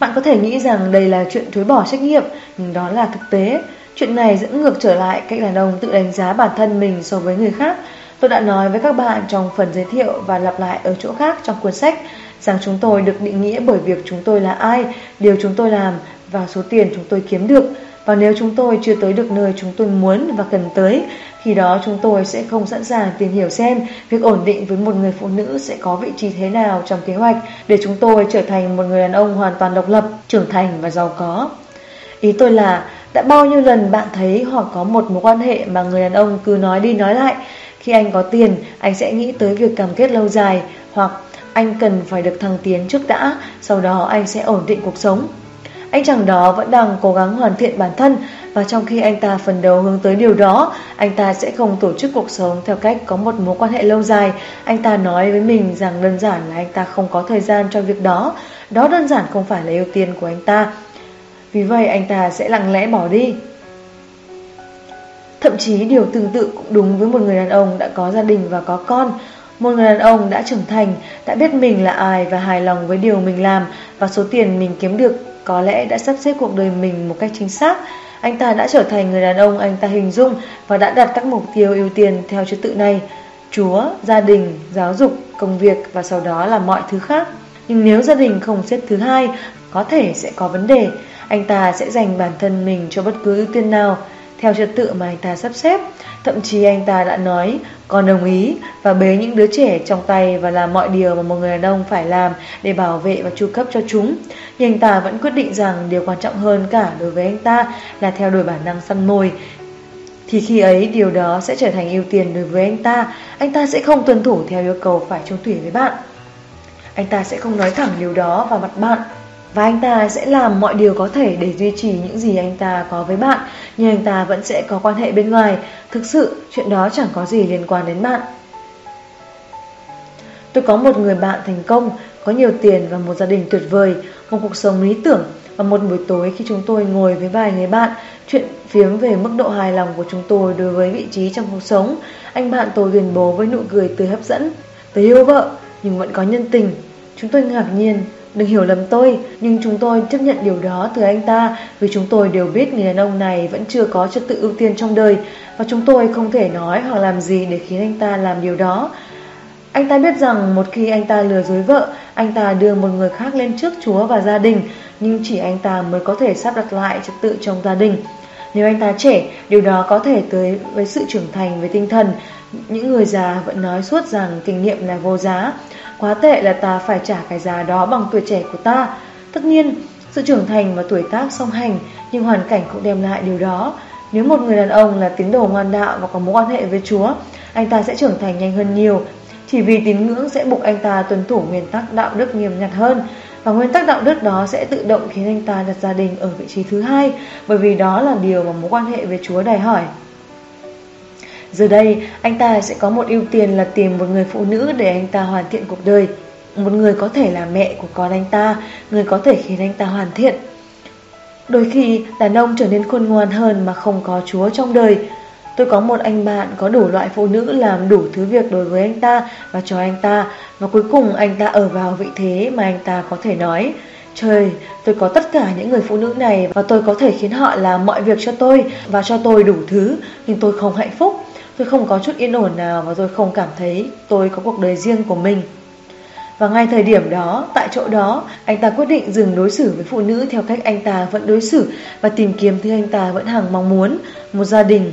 Bạn có thể nghĩ rằng đây là chuyện chối bỏ trách nhiệm, nhưng đó là thực tế. Chuyện này dẫn ngược trở lại cách đàn ông tự đánh giá bản thân mình so với người khác. Tôi đã nói với các bạn trong phần giới thiệu và lặp lại ở chỗ khác trong cuốn sách rằng chúng tôi được định nghĩa bởi việc chúng tôi là ai, điều chúng tôi làm và số tiền chúng tôi kiếm được. Và nếu chúng tôi chưa tới được nơi chúng tôi muốn và cần tới, khi đó chúng tôi sẽ không sẵn sàng tìm hiểu xem việc ổn định với một người phụ nữ sẽ có vị trí thế nào trong kế hoạch để chúng tôi trở thành một người đàn ông hoàn toàn độc lập, trưởng thành và giàu có. Ý tôi là, đã bao nhiêu lần bạn thấy hoặc có một mối quan hệ mà người đàn ông cứ nói đi nói lại, khi anh có tiền, anh sẽ nghĩ tới việc cam kết lâu dài, hoặc anh cần phải được thăng tiến trước đã, sau đó anh sẽ ổn định cuộc sống. anh chàng đó vẫn đang cố gắng hoàn thiện bản thân, và trong khi anh ta phấn đấu hướng tới điều đó, anh ta sẽ không tổ chức cuộc sống theo cách có một mối quan hệ lâu dài. Anh ta nói với mình rằng đơn giản là anh ta không có thời gian cho việc đó. Đó đơn giản không phải là ưu tiên của anh ta. Vì vậy anh ta sẽ lặng lẽ bỏ đi. Thậm chí điều tương tự cũng đúng với một người đàn ông đã có gia đình và có con. Một người đàn ông đã trưởng thành, đã biết mình là ai và hài lòng với điều mình làm, và số tiền mình kiếm được có lẽ đã sắp xếp cuộc đời mình một cách chính xác. Anh ta đã trở thành người đàn ông anh ta hình dung và đã đặt các mục tiêu ưu tiên theo thứ tự này: Chúa, gia đình, giáo dục, công việc và sau đó là mọi thứ khác. Nhưng nếu gia đình không xếp thứ hai, có thể sẽ có vấn đề. Anh ta sẽ dành bản thân mình cho bất cứ ưu tiên nào theo trật tự mà anh ta sắp xếp. Thậm chí anh ta đã nói "con đồng ý" và bế những đứa trẻ trong tay và làm mọi điều mà một người đàn ông phải làm để bảo vệ và chu cấp cho chúng. Nhưng anh ta vẫn quyết định rằng điều quan trọng hơn cả đối với anh ta là theo đuổi bản năng săn mồi. Thì khi ấy điều đó sẽ trở thành ưu tiên đối với anh ta. Anh ta sẽ không tuân thủ theo yêu cầu phải chung thủy với bạn. Anh ta sẽ không nói thẳng điều đó vào mặt bạn. Và anh ta sẽ làm mọi điều có thể để duy trì những gì anh ta có với bạn, nhưng anh ta vẫn sẽ có quan hệ bên ngoài. Thực sự, chuyện đó chẳng có gì liên quan đến bạn. Tôi có một người bạn thành công, có nhiều tiền và một gia đình tuyệt vời, một cuộc sống lý tưởng. Và một buổi tối khi chúng tôi ngồi với vài người bạn, chuyện phiếm về mức độ hài lòng của chúng tôi đối với vị trí trong cuộc sống, anh bạn tôi tuyên bố với nụ cười tươi hấp dẫn: "Tôi yêu vợ, nhưng vẫn có nhân tình." Chúng tôi ngạc nhiên. Đừng hiểu lầm tôi, nhưng chúng tôi chấp nhận điều đó từ anh ta vì chúng tôi đều biết người đàn ông này vẫn chưa có trật tự ưu tiên trong đời và chúng tôi không thể nói hoặc làm gì để khiến anh ta làm điều đó. Anh ta biết rằng một khi anh ta lừa dối vợ, anh ta đưa một người khác lên trước Chúa và gia đình, nhưng chỉ anh ta mới có thể sắp đặt lại trật tự trong gia đình. Nếu anh ta trẻ, điều đó có thể tới với sự trưởng thành về tinh thần. Những người già vẫn nói suốt rằng kinh nghiệm là vô giá. Quá tệ là ta phải trả cái giá đó bằng tuổi trẻ của ta. Tất nhiên, sự trưởng thành và tuổi tác song hành, nhưng hoàn cảnh cũng đem lại điều đó. Nếu một người đàn ông là tín đồ ngoan đạo và có mối quan hệ với Chúa, anh ta sẽ trưởng thành nhanh hơn nhiều. Chỉ vì tín ngưỡng sẽ buộc anh ta tuân thủ nguyên tắc đạo đức nghiêm ngặt hơn. Và nguyên tắc đạo đức đó sẽ tự động khiến anh ta đặt gia đình ở vị trí thứ hai, bởi vì đó là điều mà mối quan hệ với Chúa đòi hỏi. Giờ đây, anh ta sẽ có một ưu tiên là tìm một người phụ nữ để anh ta hoàn thiện cuộc đời. Một người có thể là mẹ của con anh ta, người có thể khiến anh ta hoàn thiện. Đôi khi, đàn ông trở nên khôn ngoan hơn mà không có Chúa trong đời. Tôi có một anh bạn có đủ loại phụ nữ làm đủ thứ việc đối với anh ta và cho anh ta, và cuối cùng anh ta ở vào vị thế mà anh ta có thể nói: "Trời, tôi có tất cả những người phụ nữ này và tôi có thể khiến họ làm mọi việc cho tôi và cho tôi đủ thứ, nhưng tôi không hạnh phúc. Tôi không có chút yên ổn nào và tôi không cảm thấy tôi có cuộc đời riêng của mình." Và ngay thời điểm đó, tại chỗ đó, anh ta quyết định dừng đối xử với phụ nữ theo cách anh ta vẫn đối xử và tìm kiếm thứ anh ta vẫn hằng mong muốn: một gia đình.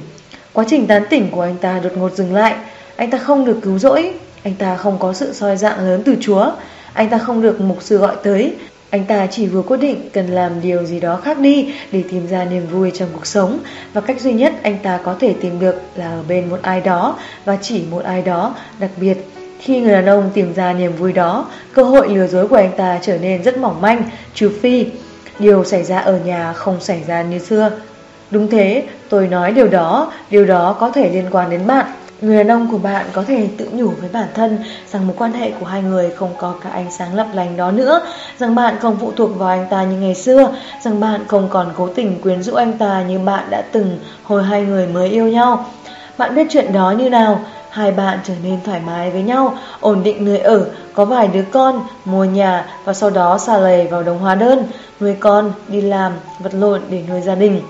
Quá trình tán tỉnh của anh ta đột ngột dừng lại. Anh ta không được cứu rỗi, anh ta không có sự soi dạng lớn từ Chúa, anh ta không được mục sư gọi tới. Anh ta chỉ vừa quyết định cần làm điều gì đó khác đi để tìm ra niềm vui trong cuộc sống, và cách duy nhất anh ta có thể tìm được là ở bên một ai đó, và chỉ một ai đó đặc biệt. Khi người đàn ông tìm ra niềm vui đó, cơ hội lừa dối của anh ta trở nên rất mỏng manh, trừ phi điều xảy ra ở nhà không xảy ra như xưa. Đúng thế, tôi nói điều đó, điều đó có thể liên quan đến bạn. Người đàn ông của bạn có thể tự nhủ với bản thân rằng mối quan hệ của hai người không có cả ánh sáng lấp lánh đó nữa, rằng bạn không phụ thuộc vào anh ta như ngày xưa, rằng bạn không còn cố tình quyến rũ anh ta như bạn đã từng hồi hai người mới yêu nhau. Bạn biết chuyện đó như nào? Hai bạn trở nên thoải mái với nhau, ổn định nơi ở, có vài đứa con, mua nhà và sau đó sa lầy vào đồng hóa đơn, nuôi con, đi làm, vật lộn để nuôi gia đình.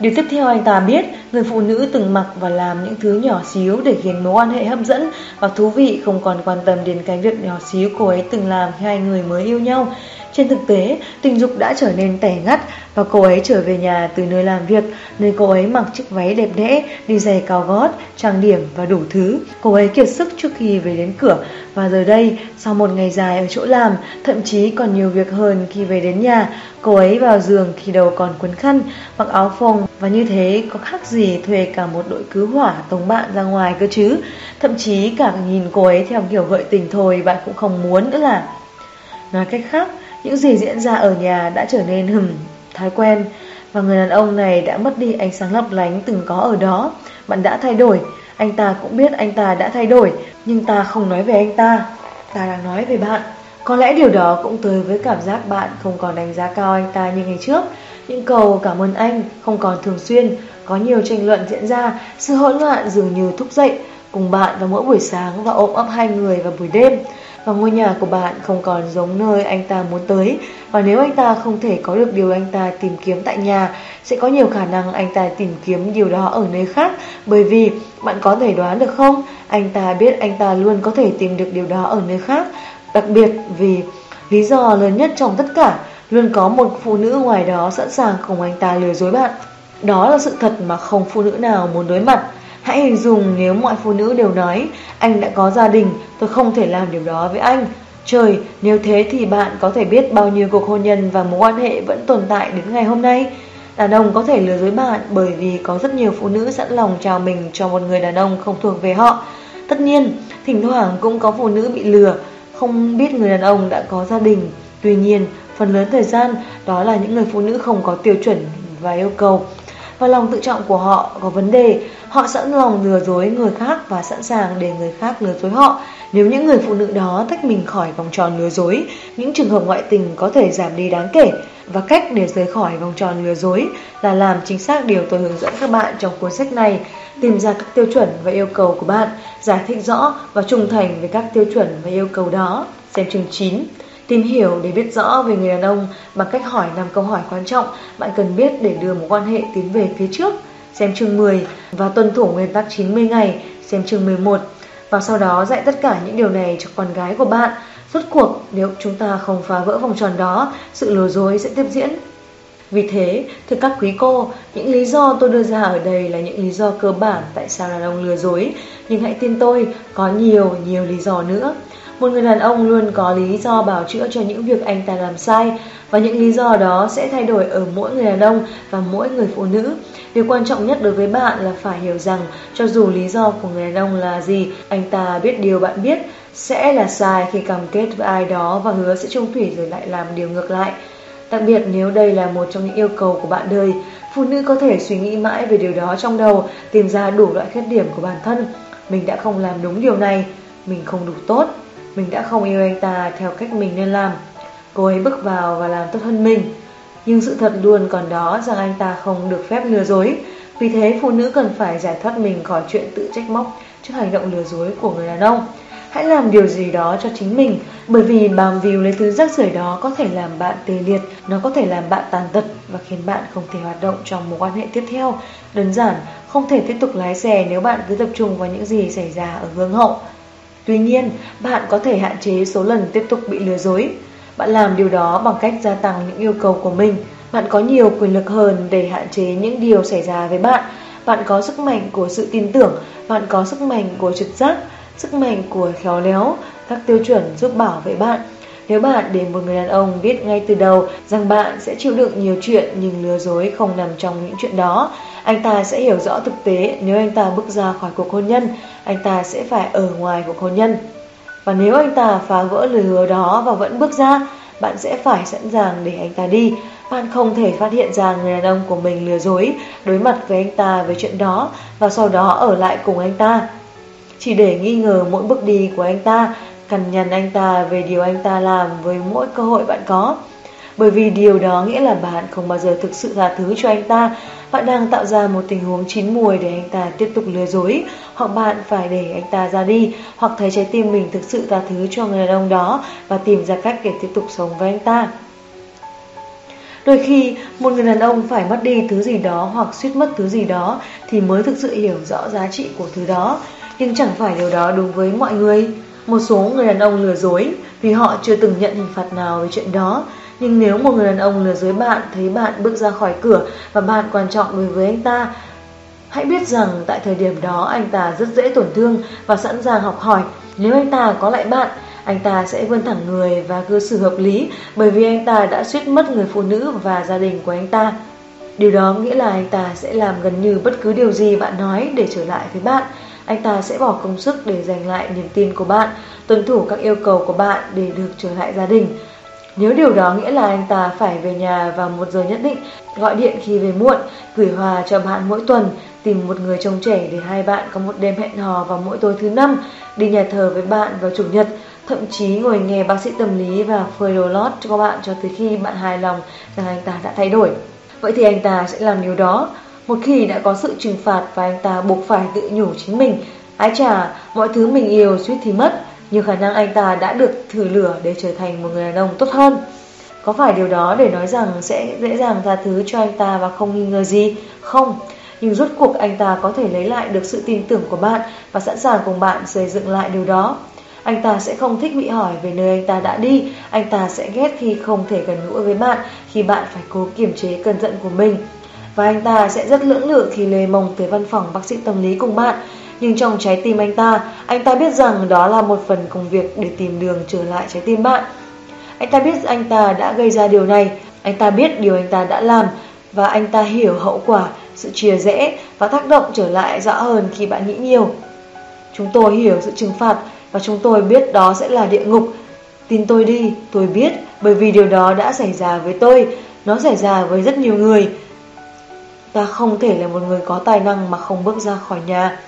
Điều tiếp theo anh ta biết, người phụ nữ từng mặc và làm những thứ nhỏ xíu để khiến mối quan hệ hấp dẫn và thú vị không còn quan tâm đến cái việc nhỏ xíu cô ấy từng làm khi hai người mới yêu nhau. Trên thực tế, tình dục đã trở nên tẻ ngắt và cô ấy trở về nhà từ nơi làm việc, nơi cô ấy mặc chiếc váy đẹp đẽ, đi giày cao gót, trang điểm và đủ thứ. Cô ấy kiệt sức trước khi về đến cửa, và giờ đây, sau một ngày dài ở chỗ làm, thậm chí còn nhiều việc hơn khi về đến nhà, cô ấy vào giường khi đầu còn quấn khăn, mặc áo phông, và như thế có khác gì thuê cả một đội cứu hỏa tống bạn ra ngoài cơ chứ. Thậm chí cả nhìn cô ấy theo kiểu gợi tình thôi, bạn cũng không muốn nữa là. Nói cách khác, Những gì diễn ra ở nhà đã trở nên hừm thói quen, và người đàn ông này đã mất đi ánh sáng lấp lánh từng có ở đó. Bạn đã thay đổi, anh ta cũng biết anh ta đã thay đổi, nhưng ta không nói về anh ta, ta đang nói về bạn. Có lẽ điều đó cũng tới với cảm giác bạn không còn đánh giá cao anh ta như ngày trước. Những câu cảm ơn anh không còn thường xuyên, có nhiều tranh luận diễn ra, sự hỗn loạn dường như thức dậy cùng bạn vào mỗi buổi sáng và ôm ấp hai người vào buổi đêm. Và ngôi nhà của bạn không còn giống nơi anh ta muốn tới, và nếu anh ta không thể có được điều anh ta tìm kiếm tại nhà, sẽ có nhiều khả năng anh ta tìm kiếm điều đó ở nơi khác, bởi vì, bạn có thể đoán được không, anh ta biết anh ta luôn có thể tìm được điều đó ở nơi khác, đặc biệt vì lý do lớn nhất trong tất cả, luôn có một phụ nữ ngoài đó sẵn sàng cùng anh ta lừa dối bạn. Đó là sự thật mà không phụ nữ nào muốn đối mặt. Hãy hình dung nếu mọi phụ nữ đều nói, anh đã có gia đình, tôi không thể làm điều đó với anh. Trời, nếu thế thì bạn có thể biết bao nhiêu cuộc hôn nhân và mối quan hệ vẫn tồn tại đến ngày hôm nay. Đàn ông có thể lừa dối bạn bởi vì có rất nhiều phụ nữ sẵn lòng trao mình cho một người đàn ông không thuộc về họ. Tất nhiên, thỉnh thoảng cũng có phụ nữ bị lừa, không biết người đàn ông đã có gia đình. Tuy nhiên, phần lớn thời gian, đó là những người phụ nữ không có tiêu chuẩn và yêu cầu, và lòng tự trọng của họ có vấn đề. Họ sẵn lòng lừa dối người khác và sẵn sàng để người khác lừa dối họ. Nếu những người phụ nữ đó tách mình khỏi vòng tròn lừa dối, những trường hợp ngoại tình có thể giảm đi đáng kể. Và cách để rời khỏi vòng tròn lừa dối là làm chính xác điều tôi hướng dẫn các bạn trong cuốn sách này. Tìm ra các tiêu chuẩn và yêu cầu của bạn, giải thích rõ và trung thành với các tiêu chuẩn và yêu cầu đó. Xem chương chín. Tìm hiểu để biết rõ về người đàn ông bằng cách hỏi năm câu hỏi quan trọng bạn cần biết để đưa mối quan hệ tiến về phía trước. Xem chương mười. Và tuân thủ nguyên tắc chín mươi ngày. Xem chương mười một. Và sau đó dạy tất cả những điều này cho con gái của bạn. Rốt cuộc, nếu chúng ta không phá vỡ vòng tròn đó, sự lừa dối sẽ tiếp diễn. Vì thế, thưa các quý cô, những lý do tôi đưa ra ở đây là những lý do cơ bản tại sao đàn ông lừa dối. Nhưng hãy tin tôi, có nhiều, nhiều lý do nữa. Một người đàn ông luôn có lý do bào chữa cho những việc anh ta làm sai, và những lý do đó sẽ thay đổi ở mỗi người đàn ông và mỗi người phụ nữ. Điều quan trọng nhất đối với bạn là phải hiểu rằng cho dù lý do của người đàn ông là gì, anh ta biết điều bạn biết sẽ là sai khi cam kết với ai đó và hứa sẽ chung thủy rồi lại làm điều ngược lại. Đặc biệt nếu đây là một trong những yêu cầu của bạn đời, phụ nữ có thể suy nghĩ mãi về điều đó trong đầu, tìm ra đủ loại khuyết điểm của bản thân. Mình đã không làm đúng điều này, mình không đủ tốt, mình đã không yêu anh ta theo cách mình nên làm, cô ấy bước vào và làm tốt hơn mình. Nhưng sự thật luôn còn đó rằng anh ta không được phép lừa dối. Vì thế phụ nữ cần phải giải thoát mình khỏi chuyện tự trách móc trước hành động lừa dối của người đàn ông. Hãy làm điều gì đó cho chính mình, bởi vì bám víu lấy thứ rác rưởi đó có thể làm bạn tê liệt, nó có thể làm bạn tàn tật và khiến bạn không thể hoạt động trong mối quan hệ tiếp theo. Đơn giản, không thể tiếp tục lái xe nếu bạn cứ tập trung vào những gì xảy ra ở gương hậu. Tuy nhiên, bạn có thể hạn chế số lần tiếp tục bị lừa dối. Bạn làm điều đó bằng cách gia tăng những yêu cầu của mình. Bạn có nhiều quyền lực hơn để hạn chế những điều xảy ra với bạn. Bạn có sức mạnh của sự tin tưởng, bạn có sức mạnh của trực giác, sức mạnh của khéo léo, các tiêu chuẩn giúp bảo vệ bạn. Nếu bạn để một người đàn ông biết ngay từ đầu rằng bạn sẽ chịu đựng nhiều chuyện nhưng lừa dối không nằm trong những chuyện đó, anh ta sẽ hiểu rõ thực tế nếu anh ta bước ra khỏi cuộc hôn nhân, anh ta sẽ phải ở ngoài cuộc hôn nhân. Và nếu anh ta phá vỡ lời hứa đó và vẫn bước ra, bạn sẽ phải sẵn sàng để anh ta đi. Bạn không thể phát hiện ra người đàn ông của mình lừa dối, đối mặt với anh ta với chuyện đó và sau đó ở lại cùng anh ta. Chỉ để nghi ngờ mỗi bước đi của anh ta, cằn nhằn anh ta về điều anh ta làm với mỗi cơ hội bạn có. Bởi vì điều đó nghĩa là bạn không bao giờ thực sự tha thứ cho anh ta. Bạn đang tạo ra một tình huống chín mùi để anh ta tiếp tục lừa dối, hoặc bạn phải để anh ta ra đi, hoặc thấy trái tim mình thực sự tha thứ cho người đàn ông đó và tìm ra cách để tiếp tục sống với anh ta. Đôi khi, một người đàn ông phải mất đi thứ gì đó hoặc suýt mất thứ gì đó thì mới thực sự hiểu rõ giá trị của thứ đó. Nhưng chẳng phải điều đó đúng với mọi người. Một số người đàn ông lừa dối vì họ chưa từng nhận hình phạt nào về chuyện đó. Nhưng nếu một người đàn ông lừa dối bạn, thấy bạn bước ra khỏi cửa và bạn quan trọng đối với anh ta, hãy biết rằng tại thời điểm đó anh ta rất dễ tổn thương và sẵn sàng học hỏi. Nếu anh ta có lại bạn, anh ta sẽ vươn thẳng người và cư xử hợp lý, bởi vì anh ta đã suýt mất người phụ nữ và gia đình của anh ta. Điều đó nghĩa là anh ta sẽ làm gần như bất cứ điều gì bạn nói để trở lại với bạn. Anh ta sẽ bỏ công sức để giành lại niềm tin của bạn, tuân thủ các yêu cầu của bạn để được trở lại gia đình. Nếu điều đó nghĩa là anh ta phải về nhà vào một giờ nhất định, gọi điện khi về muộn, gửi hoa cho bạn mỗi tuần, tìm một người trông trẻ để hai bạn có một đêm hẹn hò vào mỗi tối thứ năm, đi nhà thờ với bạn vào chủ nhật, thậm chí ngồi nghe bác sĩ tâm lý và phơi đồ lót cho bạn cho tới khi bạn hài lòng rằng anh ta đã thay đổi. Vậy thì anh ta sẽ làm điều đó. Một khi đã có sự trừng phạt và anh ta buộc phải tự nhủ chính mình, ái chà, mọi thứ mình yêu suýt thì mất, nhưng khả năng anh ta đã được thử lửa để trở thành một người đàn ông tốt hơn. Có phải điều đó để nói rằng sẽ dễ dàng tha thứ cho anh ta và không nghi ngờ gì? Không. Nhưng rốt cuộc anh ta có thể lấy lại được sự tin tưởng của bạn và sẵn sàng cùng bạn xây dựng lại điều đó. Anh ta sẽ không thích bị hỏi về nơi anh ta đã đi. Anh ta sẽ ghét khi không thể gần gũi với bạn, khi bạn phải cố kiềm chế cơn giận của mình. Và anh ta sẽ rất lưỡng lự khi lề mông tới văn phòng bác sĩ tâm lý cùng bạn. Nhưng trong trái tim anh ta, anh ta biết rằng đó là một phần công việc để tìm đường trở lại trái tim bạn. Anh ta biết anh ta đã gây ra điều này, anh ta biết điều anh ta đã làm, và anh ta hiểu hậu quả, sự chia rẽ và tác động trở lại rõ hơn khi bạn nghĩ nhiều. Chúng tôi hiểu sự trừng phạt và chúng tôi biết đó sẽ là địa ngục. Tin tôi đi, tôi biết, bởi vì điều đó đã xảy ra với tôi, nó xảy ra với rất nhiều người. Ta không thể là một người có tài năng mà không bước ra khỏi nhà.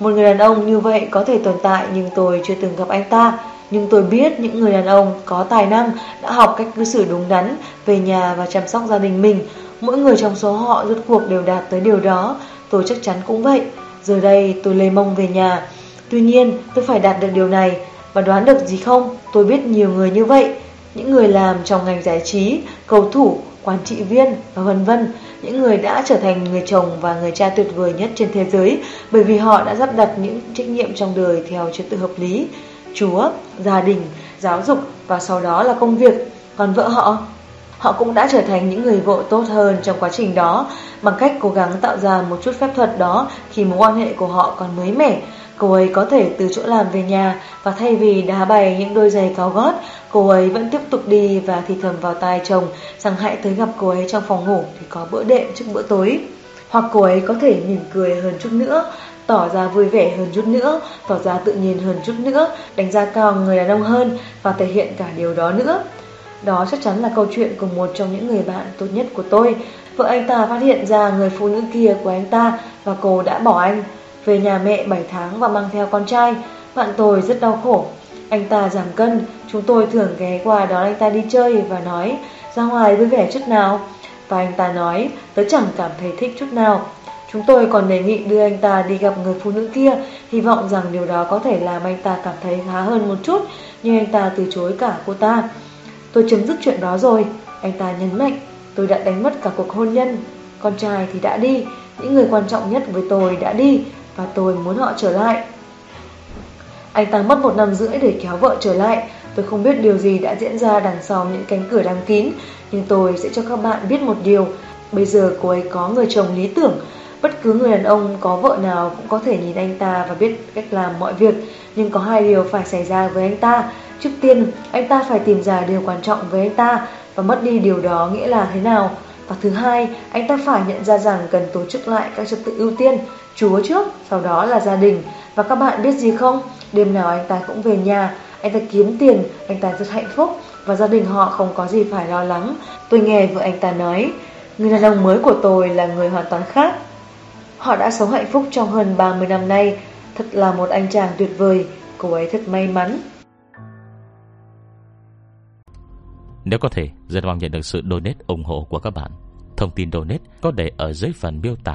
Một người đàn ông như vậy có thể tồn tại nhưng tôi chưa từng gặp anh ta. Nhưng tôi biết những người đàn ông có tài năng đã học cách cư xử đúng đắn, về nhà và chăm sóc gia đình mình. Mỗi người trong số họ rốt cuộc đều đạt tới điều đó. Tôi chắc chắn cũng vậy. Giờ đây tôi lê mông về nhà. Tuy nhiên tôi phải đạt được điều này. Và đoán được gì không? Tôi biết nhiều người như vậy. Những người làm trong ngành giải trí, cầu thủ, quản trị viên và vân vân, những người đã trở thành người chồng và người cha tuyệt vời nhất trên thế giới bởi vì họ đã sắp đặt những trách nhiệm trong đời theo trật tự hợp lý: Chúa, gia đình, giáo dục và sau đó là công việc. Còn vợ họ, họ cũng đã trở thành những người vợ tốt hơn trong quá trình đó bằng cách cố gắng tạo ra một chút phép thuật đó khi mối quan hệ của họ còn mới mẻ. Cô ấy có thể từ chỗ làm về nhà và thay vì đá bày những đôi giày cao gót, cô ấy vẫn tiếp tục đi và thì thầm vào tai chồng rằng hãy tới gặp cô ấy trong phòng ngủ thì có bữa đệm trước bữa tối. Hoặc cô ấy có thể mỉm cười hơn chút nữa, tỏ ra vui vẻ hơn chút nữa, tỏ ra tự nhiên hơn chút nữa, đánh giá cao người đàn ông hơn và thể hiện cả điều đó nữa. Đó chắc chắn là câu chuyện của một trong những người bạn tốt nhất của tôi. Vợ anh ta phát hiện ra người phụ nữ kia của anh ta và cô đã bỏ anh, về nhà mẹ bảy tháng và mang theo con trai. Bạn tôi rất đau khổ. Anh ta giảm cân. Chúng tôi thường ghé qua đón anh ta đi chơi và nói ra ngoài vui vẻ chút nào. Và anh ta nói tớ chẳng cảm thấy thích chút nào. Chúng tôi còn đề nghị đưa anh ta đi gặp người phụ nữ kia, hy vọng rằng điều đó có thể làm anh ta cảm thấy khá hơn một chút, nhưng anh ta từ chối cả cô ta. Tôi chấm dứt chuyện đó rồi, anh ta nhấn mạnh. Tôi đã đánh mất cả cuộc hôn nhân. Con trai thì đã đi, những người quan trọng nhất với tôi đã đi và tôi muốn họ trở lại. Anh ta mất một năm rưỡi để kéo vợ trở lại. Tôi không biết điều gì đã diễn ra đằng sau những cánh cửa đóng kín, nhưng tôi sẽ cho các bạn biết một điều. Bây giờ cô ấy có người chồng lý tưởng. Bất cứ người đàn ông có vợ nào cũng có thể nhìn anh ta và biết cách làm mọi việc. Nhưng có hai điều phải xảy ra với anh ta. Trước tiên, anh ta phải tìm ra điều quan trọng với anh ta và mất đi điều đó nghĩa là thế nào. Và thứ hai, anh ta phải nhận ra rằng cần tổ chức lại các trật tự ưu tiên, Chúa trước, sau đó là gia đình. Và các bạn biết gì không? Đêm nào anh ta cũng về nhà, anh ta kiếm tiền, anh ta rất hạnh phúc và gia đình họ không có gì phải lo lắng. Tôi nghe vợ anh ta nói, người đàn ông mới của tôi là người hoàn toàn khác. Họ đã sống hạnh phúc trong hơn ba mươi năm nay, thật là một anh chàng tuyệt vời, cô ấy thật may mắn. Nếu có thể, rất mong nhận được sự donate ủng hộ của các bạn. Thông tin donate có để ở dưới phần miêu tả